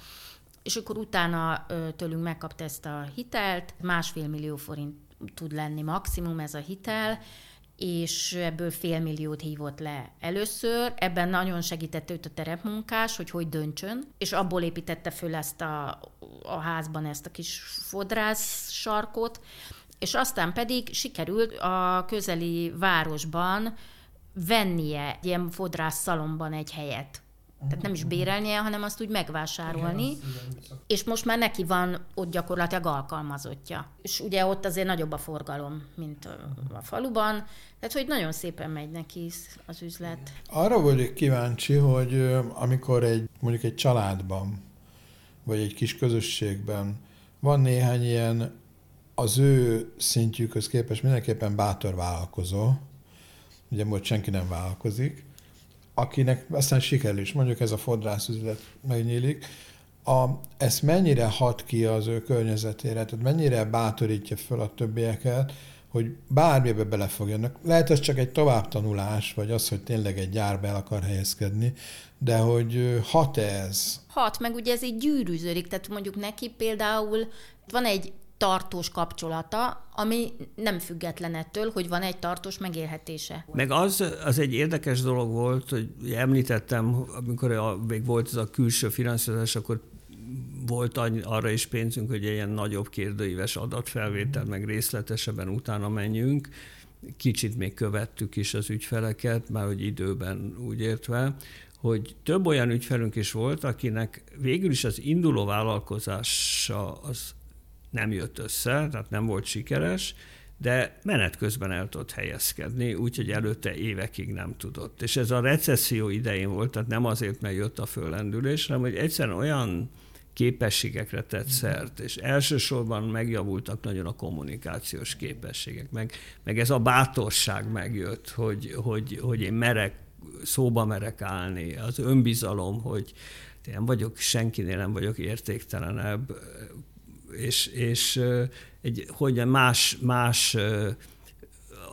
és akkor utána tőlünk megkapta ezt a hitelt, másfél millió forint tud lenni maximum ez a hitel, és ebből fél milliót hívott le először, ebben nagyon segített őt a terepmunkás, hogy hogy döntsön, és abból építette föl ezt a, a házban ezt a kis fodrász sarkot, és aztán pedig sikerült a közeli városban vennie ilyen fodrász szalomban egy helyet. Tehát nem is bérelnie, hanem azt úgy megvásárolni, és most már neki van ott gyakorlatilag alkalmazottja. És ugye ott azért nagyobb a forgalom, mint a faluban, tehát hogy nagyon szépen megy neki az üzlet. Arra vagyok kíváncsi, hogy amikor egy, mondjuk egy családban, vagy egy kis közösségben van néhány ilyen az ő szintjükhöz képest mindenképpen bátor vállalkozó, ugye most senki nem vállalkozik, akinek aztán sikerül is, mondjuk ez a fodrászüzlet megnyílik, a, ezt mennyire hat ki az ő környezetére, tehát mennyire bátorítja föl a többieket, hogy bármibe belefogjanak. Lehet ez csak egy továbbtanulás, vagy az, hogy tényleg egy gyárba el akar helyezkedni, de hogy hat ez? Hat, meg ugye ez így gyűrűződik, tehát mondjuk neki például van egy tartós kapcsolata, ami nem független ettől, hogy van egy tartós megélhetése. Meg az, az egy érdekes dolog volt, hogy említettem, amikor a, még volt ez a külső finanszírozás, akkor volt arra is pénzünk, hogy ilyen nagyobb kérdőíves adatfelvétel, meg részletesebben utána menjünk. Kicsit még követtük is az ügyfeleket, már hogy időben úgy értve, hogy több olyan ügyfelünk is volt, akinek végül is az induló vállalkozása az nem jött össze, tehát nem volt sikeres, de menet közben el tudott helyezkedni, úgyhogy előtte évekig nem tudott. És ez a recesszió idején volt, tehát nem azért, mert jött a föllendülés, hanem hogy egyszerűen olyan képességekre tett szert, és elsősorban megjavultak nagyon a kommunikációs képességek, meg, meg ez a bátorság megjött, hogy, hogy, hogy én merek, szóba merek állni, az önbizalom, hogy nem vagyok, senkinél nem vagyok értéktelenebb, és, és egy, hogy más, más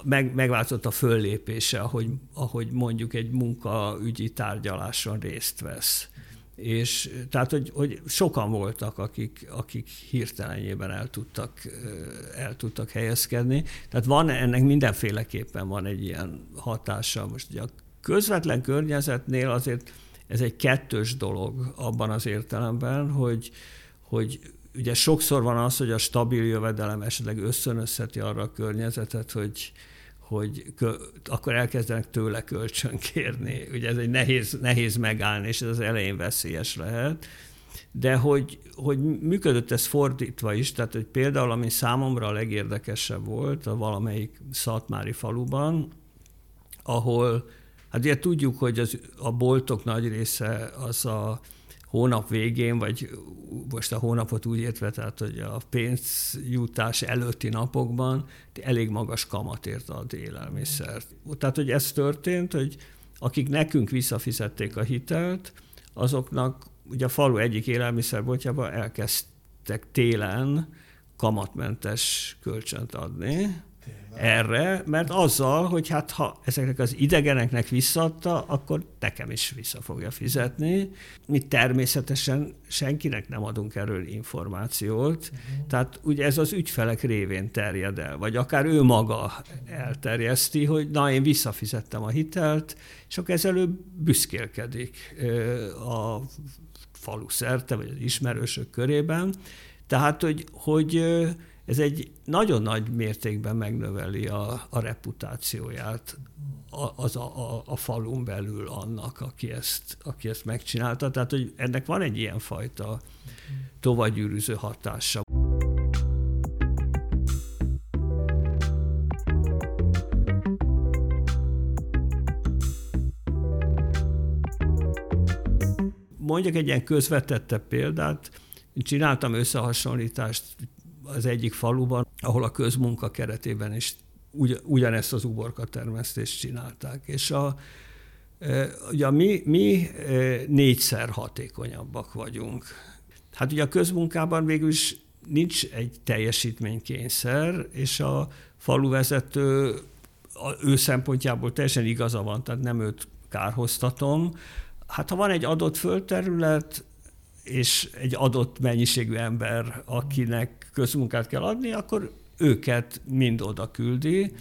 meg, megváltozott a föllépése, ahogy, ahogy mondjuk egy munkaügyi tárgyaláson részt vesz. És tehát, hogy, hogy sokan voltak, akik, akik hirtelenjében el tudtak, el tudtak helyezkedni. Tehát van, ennek mindenféleképpen van egy ilyen hatása. Most ugye a közvetlen környezetnél azért ez egy kettős dolog abban az értelemben, hogy, hogy ugye sokszor van az, hogy a stabil jövedelem esetleg összönözheti arra a környezetet, hogy, hogy kö, akkor elkezdenek tőle kölcsönkérni. Ugye ez egy nehéz, nehéz megállni, és ez az elején veszélyes lehet. De hogy, hogy működött ez fordítva is, tehát hogy például, ami számomra a legérdekesebb volt, a valamelyik szatmári faluban, ahol, hát ugye tudjuk, hogy az, a boltok nagy része az a hónap végén, vagy most a hónapot úgy értve, tehát hogy a pénzjutás előtti napokban elég magas kamatért ad élelmiszert. Tehát, hogy ez történt, hogy akik nekünk visszafizették a hitelt, azoknak ugye a falu egyik élelmiszerboltjában elkezdtek télen kamatmentes kölcsönt adni, erre, mert azzal, hogy hát ha ezeknek az idegeneknek visszaadta, akkor nekem is vissza fogja fizetni. Mi természetesen senkinek nem adunk erről információt, uh-huh. tehát ugye ez az ügyfelek révén terjed el, vagy akár ő maga elterjeszti, hogy na, én visszafizettem a hitelt, és akkor ezzel büszkélkedik a falu szerte, vagy az ismerősök körében. Tehát, hogy, hogy ez egy nagyon nagy mértékben megnöveli a, a reputációját a, az a, a, a falun belül annak, aki ezt, aki ezt megcsinálta. Tehát, hogy ennek van egy ilyenfajta tovagyűrűző hatása. Mondjak egy ilyen közvetettebb példát. Csináltam összehasonlítást az egyik faluban, ahol a közmunka keretében is ugy, ugyanezt az uborkatermesztést csinálták. És a, ugye mi, mi négyszer hatékonyabbak vagyunk. Hát ugye a közmunkában végül is nincs egy teljesítménykényszer, és a faluvezető a ő szempontjából teljesen igaza van, tehát nem őt kárhoztatom. Hát ha van egy adott földterület, és egy adott mennyiségű ember, akinek közmunkát kell adni, akkor őket mind oda küldi.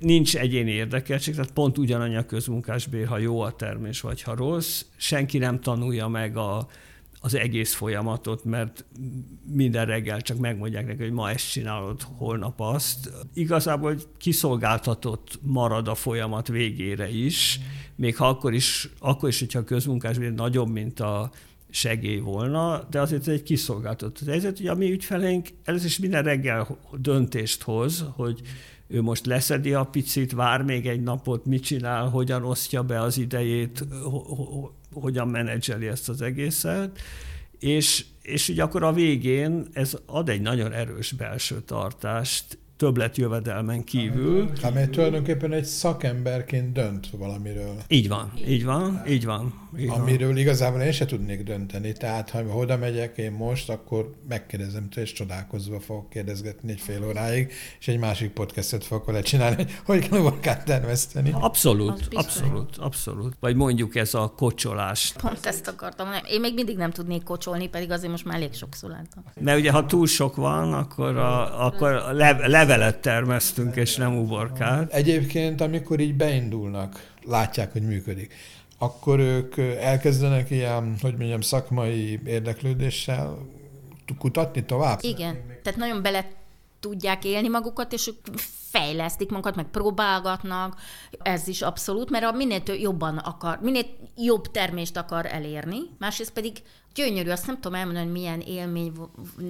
Nincs egyéni érdekeltség, tehát pont ugyanannyi a közmunkásbér, ha jó a termés, vagy ha rossz. Senki nem tanulja meg a, az egész folyamatot, mert minden reggel csak megmondják neki, hogy ma ezt csinálod, holnap azt. Igazából kiszolgáltatott marad a folyamat végére is, még ha akkor is, akkor is, hogyha a közmunkás nagyobb, mint a segély volna, de azért egy kiszolgáltatott helyzet, hogy a mi ügyfeleink először is minden reggel döntést hoz, hogy ő most leszedi a picit, vár még egy napot, mit csinál, hogyan osztja be az idejét, hogyan menedzseli ezt az egészet, és, és így akkor a végén ez ad egy nagyon erős belső tartást, többletjövedelmen kívül. Amely tulajdonképpen egy szakemberként dönt valamiről. Így van, így van, így van. Így Amiről van. Igazából én se tudnék dönteni, tehát ha oda megyek én most, akkor megkérdezem, és csodálkozva fogok kérdezgetni egy fél óráig, és egy másik podcastot fogok vele csinálni, hogy hogy kell uborkát termeszteni. Abszolút, abszolút, abszolút. Vagy mondjuk ez a kocsolás. Pont ezt akartam. Én még mindig nem tudnék kocsolni, pedig azért most már elég sokszor láttam. Mert ugye, ha túl sok van, akkor, a, akkor a le, le levelet termesztünk, és nem uborkát. Egyébként, amikor így beindulnak, látják, hogy működik, akkor ők elkezdenek ilyen, hogy mondjam, szakmai érdeklődéssel kutatni tovább? Igen. Tehát nagyon bele tudják élni magukat, és ők fejlesztik magukat, meg próbálgatnak. Ez is abszolút, mert minél jobban akar, minél jobb termést akar elérni, másrészt pedig gyönyörű, azt nem tudom elmondani, hogy milyen élmény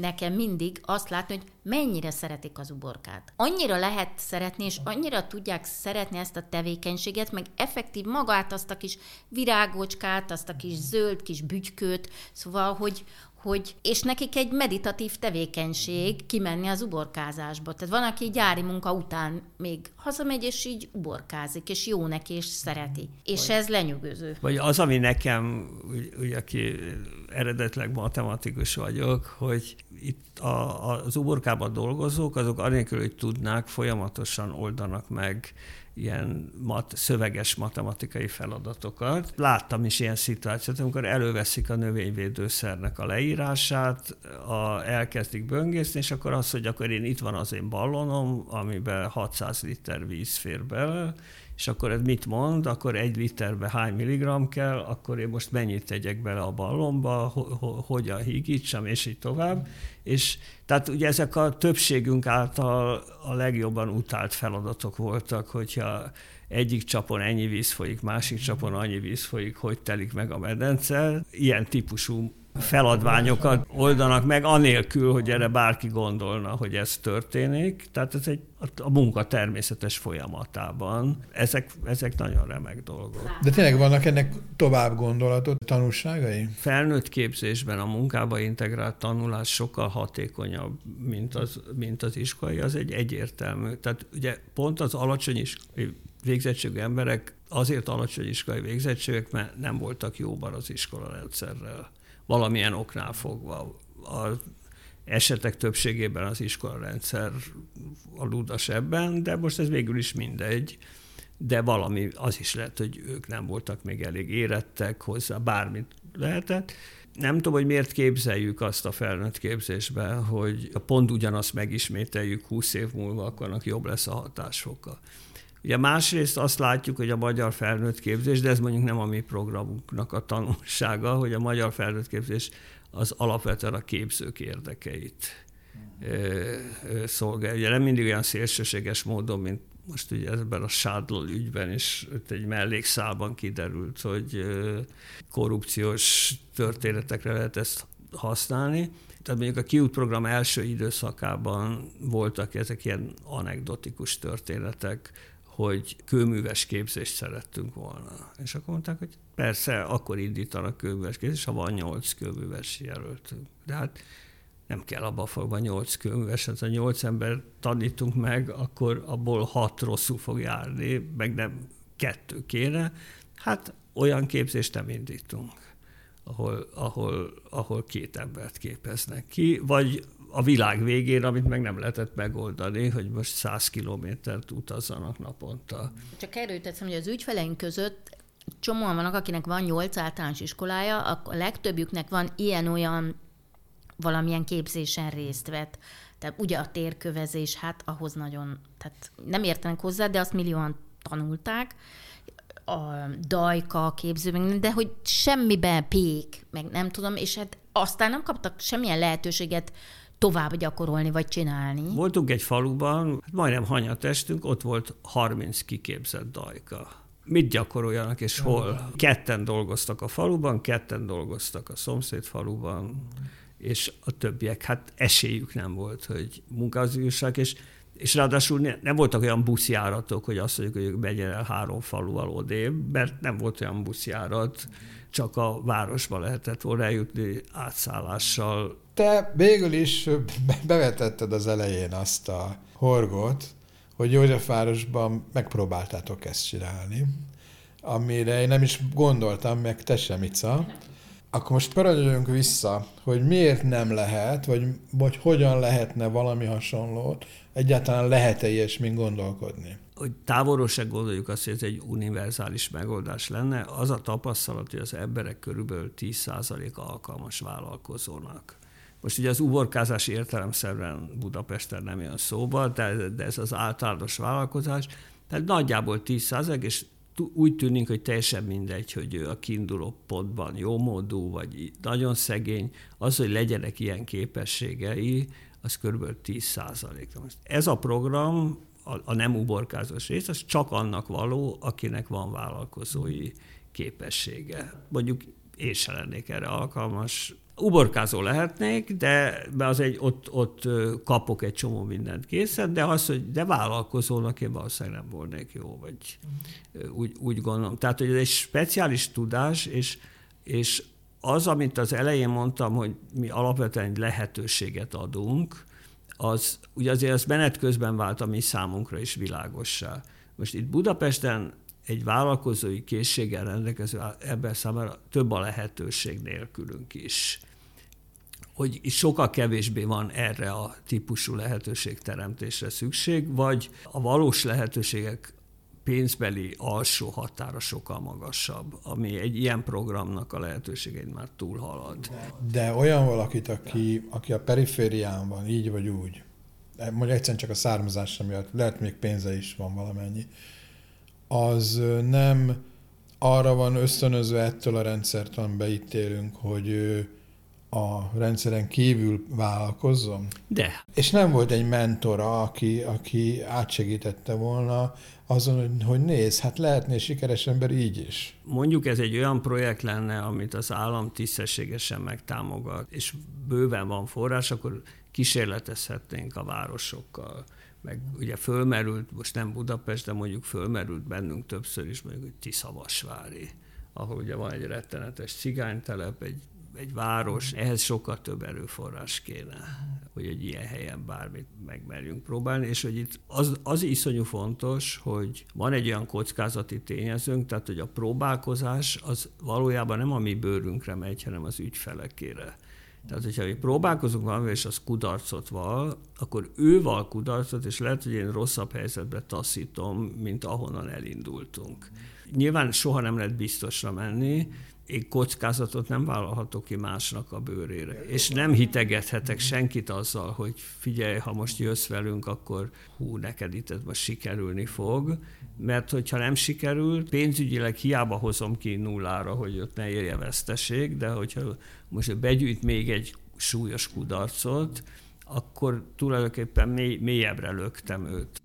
nekem mindig azt látni, hogy mennyire szeretik az uborkát. Annyira lehet szeretni, és annyira tudják szeretni ezt a tevékenységet, meg effektív magát, azt a kis virágocskát, azt a kis zöld kis bütyköt, szóval, hogy Hogy, és nekik egy meditatív tevékenység kimenni az uborkázásba. Tehát van, aki gyári munka után még hazamegy, és így uborkázik, és jó neki, és szereti. Vagy, és ez lenyűgöző. Vagy az, ami nekem, ugye, aki eredetileg matematikus vagyok, hogy itt a, a, az uborkában dolgozók, azok anélkül, hogy tudnák, folyamatosan oldanak meg ilyen mat, szöveges matematikai feladatokat. Láttam is ilyen szituációt, amikor előveszik a növényvédőszernek a leírását, a, elkezdik böngészni, és akkor az, hogy akkor én itt van az én ballonom, amiben hatszáz liter víz fér bele, és akkor ez mit mond, akkor egy literbe hány milligramm kell, akkor én most mennyit tegyek bele a ballonba, ho- ho- hogyan higítsam, és így tovább. És tehát ugye ezek a többségünk által a legjobban utált feladatok voltak, hogyha egyik csapon ennyi víz folyik, másik csapon annyi víz folyik, hogy telik meg a medence. Ilyen típusú feladványokat oldanak meg, anélkül, hogy erre bárki gondolna, hogy ez történik. Tehát ez egy a munka természetes folyamatában. Ezek, ezek nagyon remek dolgok. De tényleg vannak ennek tovább gondolatot, tanulságai? Felnőtt képzésben a munkába integrált tanulás sokkal hatékonyabb, mint az, mint az iskolai, az egy egyértelmű. Tehát ugye pont az alacsony iskolai végzettségű emberek azért alacsony iskolai végzettségek, mert nem voltak jóban az iskola rendszerrel. Valamilyen oknál fogva. Az esetek többségében az iskolarendszer a ludas ebben, de most ez végül is mindegy. De valami, az is lehet, hogy ők nem voltak még elég érettek hozzá, bármit lehetett. Nem tudom, hogy miért képzeljük azt a felnőtt képzésben, hogy pont ugyanazt megismételjük húsz év múlva, akkor annak jobb lesz a hatásfoka. Ugye másrészt azt látjuk, hogy a magyar felnőtt képzés, de ez mondjuk nem a mi programunknak a tanulsága, hogy a magyar felnőtt képzés az alapvetően a képzők érdekeit mm. szolgálja. Ugye nem mindig olyan szélsőséges módon, mint most ugye ebben a Sádlol ügyben is egy mellékszálban kiderült, hogy korrupciós történetekre lehet ezt használni. Tehát mondjuk a Kiút program első időszakában voltak ezek ilyen anekdotikus történetek, hogy kőműves képzést szerettünk volna. És akkor mondták, hogy persze, akkor indítanak kőműves képzést, ha van nyolc kőműves jelöltünk. De hát nem kell abban fogva nyolc kőműves, hát ha nyolc ember tanítunk meg, akkor abból hat rosszul fog járni, meg nem kettő kéne. Hát olyan képzést nem indítunk, ahol, ahol, ahol két embert képeznek ki, vagy a világ végén, amit meg nem lehetett megoldani, hogy most száz kilométert utazzanak naponta. Csak erről tetszem, hogy az ügyfeleink között csomóan vannak, akinek van nyolc általános iskolája, a legtöbbjüknek van ilyen-olyan valamilyen képzésen részt vett. Tehát ugye a térkövezés, hát ahhoz nagyon, tehát nem értenek hozzá, de azt millióan tanulták. a Dajka képző, de hogy semmiben pék, meg nem tudom, és hát aztán nem kaptak semmilyen lehetőséget tovább gyakorolni, vagy csinálni. Voltunk egy faluban, majdnem hanyatestünk, ott volt harminc kiképzett Dajka. Mit gyakoroljanak, és hol? Ketten dolgoztak a faluban, ketten dolgoztak a szomszéd faluban, és a többiek, hát esélyük nem volt, hogy munkához jussanak, és És ráadásul nem voltak olyan buszjáratok, hogy azt mondjuk, hogy ők menjen el három faluval odébb, mert nem volt olyan buszjárat, csak a városba lehetett volna eljutni átszállással. Te végül is bevetetted az elején azt a horgot, hogy Józsefvárosban megpróbáltátok ezt csinálni, amire én nem is gondoltam, meg te sem, Ica. Akkor most pöröljünk vissza, hogy miért nem lehet, vagy, vagy hogyan lehetne valami hasonlót, egyáltalán lehet-e ilyesmin gondolkodni? Hogy távolról se gondoljuk azt, hogy ez egy univerzális megoldás lenne, az a tapasztalat, hogy az emberek körülbelül tíz százaléka alkalmas vállalkozónak. Most ugye az uborkázás értelemszerűen Budapesten nem jön szóba, de, de ez az általános vállalkozás, tehát nagyjából tíz százalék, és úgy tűnik, hogy teljesen mindegy, hogy ő a kiinduló pontban jómódú, vagy nagyon szegény, az, hogy legyenek ilyen képességei, az körülbelül tíz százalék. Ez a program, a, a nem uborkázós rész, az csak annak való, akinek van vállalkozói képessége. Mondjuk én se lennék erre alkalmas. Uborkázó lehetnék, de az egy, ott, ott kapok egy csomó mindent készen, de az, hogy de vállalkozónak én valószínűleg nem volnék jó, vagy úgy, úgy gondolom. Tehát, hogy ez egy speciális tudás, és, és az, amit az elején mondtam, hogy mi alapvetően lehetőséget adunk, az ugye azért az menet közben vált a mi számunkra is világossá. Most itt Budapesten egy vállalkozói készséggel rendelkező ember számára több a lehetőség nélkülünk is. Hogy sokkal kevésbé van erre a típusú lehetőségteremtésre szükség, vagy a valós lehetőségek pénzbeli alsó határa sokkal magasabb, ami egy ilyen programnak a lehetőségeit már túlhalad. De olyan valakit, aki, aki a periférián van, így vagy úgy, mondjuk egyszerűen csak a származása miatt, lehet még pénze is van valamennyi, az nem arra van ösztönözve ettől a rendszertől, amiben itt élünk, hogy ő a rendszeren kívül vállalkozzon? De. És nem volt egy mentora, aki, aki átsegítette volna azon, hogy nézd, hát lehetné sikeres ember így is. Mondjuk ez egy olyan projekt lenne, amit az állam tisztességesen megtámogat, és bőven van forrás, akkor kísérletezhetnénk a városokkal. Meg ugye fölmerült, most nem Budapest, de mondjuk fölmerült bennünk többször is, mondjuk Tiszavasvári, ahol ugye van egy rettenetes cigánytelep, egy, egy város, ehhez sokkal több erőforrás kéne, hogy egy ilyen helyen bármit megmerjünk próbálni, és hogy itt az, az iszonyú fontos, hogy van egy olyan kockázati tényezőnk, tehát hogy a próbálkozás az valójában nem a mi bőrünkre megy, hanem az ügyfelekére. Tehát, hogyha mi próbálkozunk valamivel, és az kudarcot val, akkor ő val kudarcot, és lehet, hogy én rosszabb helyzetbe taszítom, mint ahonnan elindultunk. Nyilván soha nem lehet biztosra menni, én kockázatot nem vállalhatok ki másnak a bőrére. És nem hitegethetek senkit azzal, hogy figyelj, ha most jössz velünk, akkor hú, neked itt ez most sikerülni fog, mert hogyha nem sikerül, pénzügyileg hiába hozom ki nullára, hogy ott ne érje veszteség, de hogyha most begyűjt még egy súlyos kudarcot, akkor tulajdonképpen mély, mélyebbre löktem őt.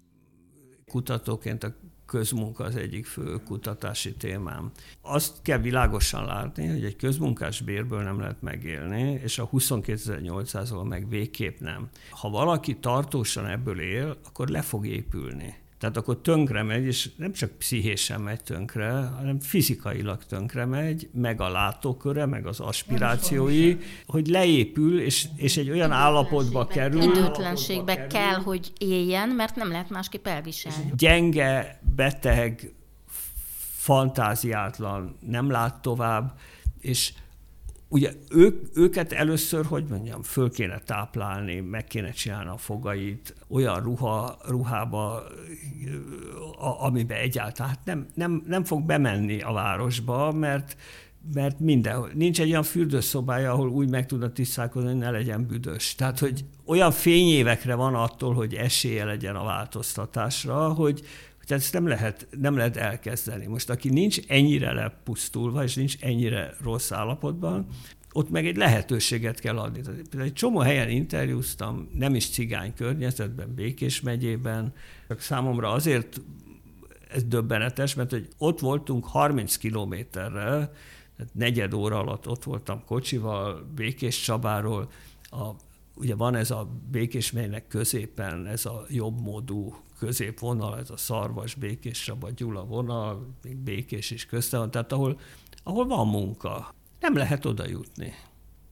Kutatóként a közmunka az egyik fő kutatási témám. Azt kell világosan látni, hogy egy közmunkás bérből nem lehet megélni, és a huszonkétezer-nyolcszázról meg végképp nem. Ha valaki tartósan ebből él, akkor le fog épülni. Tehát akkor tönkre megy, és nem csak pszichésen megy tönkre, hanem fizikailag tönkre megy, meg a látóköre, meg az aspirációi, hogy leépül, és, és egy olyan állapotba kerül. Időtlenségbe állapotba kell, kerül, hogy éljen, mert nem lehet másképp elviselni. Gyenge, beteg, fantáziátlan, nem lát tovább, és ugye ők, őket először, hogy mondjam, föl kéne táplálni, meg kéne csinálni a fogait, olyan ruha, ruhába, amiben egyáltalán nem, nem, nem fog bemenni a városba, mert, mert mindenhol. Nincs egy olyan fürdőszobája, ahol úgy meg tudna tisztálkodni, hogy ne legyen büdös. Tehát, hogy olyan fényévekre van attól, hogy esélye legyen a változtatásra, hogy Tehát ezt nem lehet, nem lehet elkezdeni. Most aki nincs ennyire lepusztulva, és nincs ennyire rossz állapotban, ott meg egy lehetőséget kell adni. Például egy csomó helyen interjúztam, nem is cigány környezetben, Békés megyében. Számomra azért ez döbbenetes, mert hogy ott voltunk harminc kilométerrel, tehát negyed óra alatt ott voltam kocsival, Békés Csabáról. A, ugye van ez a Békés megyének középen, ez a jobb módú középvonal, ez a Szarvas, Békés Csaba, Gyula vonal, még Békés is közte van, tehát ahol, ahol van munka. Nem lehet oda jutni.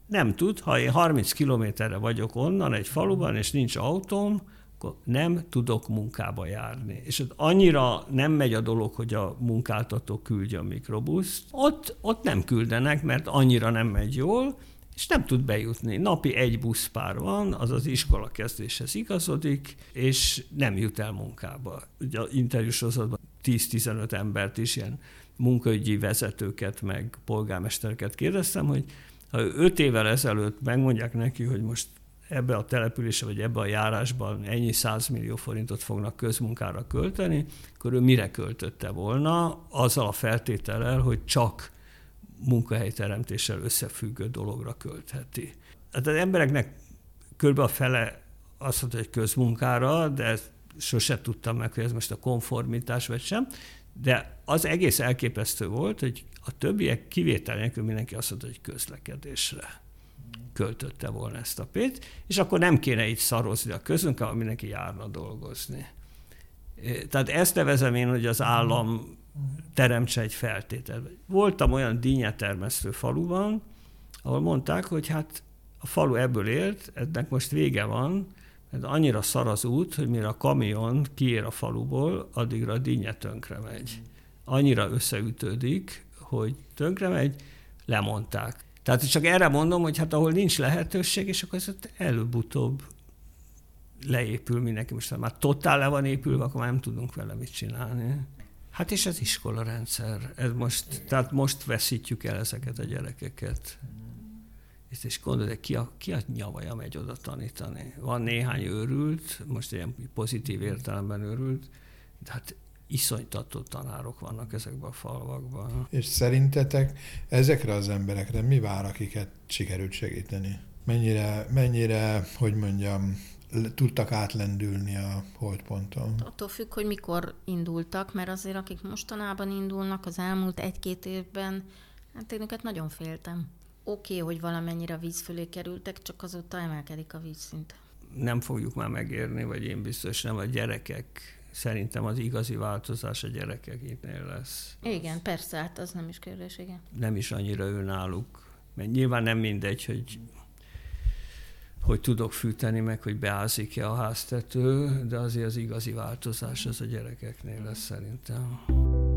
Nem tud, ha én harminc kilométerre vagyok onnan egy faluban, és nincs autóm, akkor nem tudok munkába járni. És ott annyira nem megy a dolog, hogy a munkáltató küldje a mikrobuszt. Ott, ott nem küldenek, mert annyira nem megy jól, és nem tud bejutni. Napi egy buszpár van, az az iskola kezdéshez igazodik, és nem jut el munkába. Ugye az interjúsorozatban tíz-tizenöt embert is, ilyen munkaügyi vezetőket, meg polgármestereket kérdeztem, hogy ha öt évvel ezelőtt megmondják neki, hogy most ebbe a településre, vagy ebbe a járásban ennyi száz millió forintot fognak közmunkára költeni, akkor ő mire költötte volna, azzal a feltétellel, hogy csak munkahelyteremtéssel összefüggő dologra költheti. Hát az embereknek kb. A fele azt mondta, hogy közmunkára, de ezt sose tudtam meg, hogy ez most a konformitás vagy sem, de az egész elképesztő volt, hogy a többiek kivétel nélkül mindenki azt mondta, hogy közlekedésre költötte volna ezt a pénzt, és akkor nem kéne így szarozni a közünkkel, mindenki járna dolgozni. Tehát ezt nevezem én, hogy az állam teremtse egy feltételt. Voltam olyan dinnyetermesztő faluban, ahol mondták, hogy hát a falu ebből élt, ennek most vége van, mert annyira szar az út, hogy mire a kamion kiér a faluból, addigra a dinnye tönkre megy. Annyira összeütődik, hogy tönkre megy, lemondták. Tehát csak erre mondom, hogy hát ahol nincs lehetőség, és akkor ez előbb-utóbb leépül mindenki. Most ha már totál le van épülve, akkor már nem tudunk vele mit csinálni. Hát és az iskolarendszer. Ez most, tehát most veszítjük el ezeket a gyerekeket. És gondolod, hogy ki a, ki a nyavaja megy oda tanítani? Van néhány őrült, most ilyen pozitív értelemben őrült, de hát iszonytató tanárok vannak ezekben a falvakban. És szerintetek ezekre az emberekre mi vár, akiket sikerült segíteni? Mennyire, mennyire hogy mondjam, tudtak átlendülni a holdponton? Attól függ, hogy mikor indultak, mert azért akik mostanában indulnak, az elmúlt egy-két évben, hát én őket nagyon féltem. Oké, okay, hogy valamennyire a víz fölé kerültek, csak azóta emelkedik a vízszint. Nem fogjuk már megérni, vagy én biztos nem, a gyerekek. Szerintem az igazi változás a gyerekeknél lesz. Igen, persze, hát az nem is kérdés, igen. Nem is annyira önálluk. Mert nyilván nem mindegy, hogy, hogy tudok fűteni meg, hogy beázik-e a háztető, de azért az igazi változás az a gyerekeknél lesz szerintem.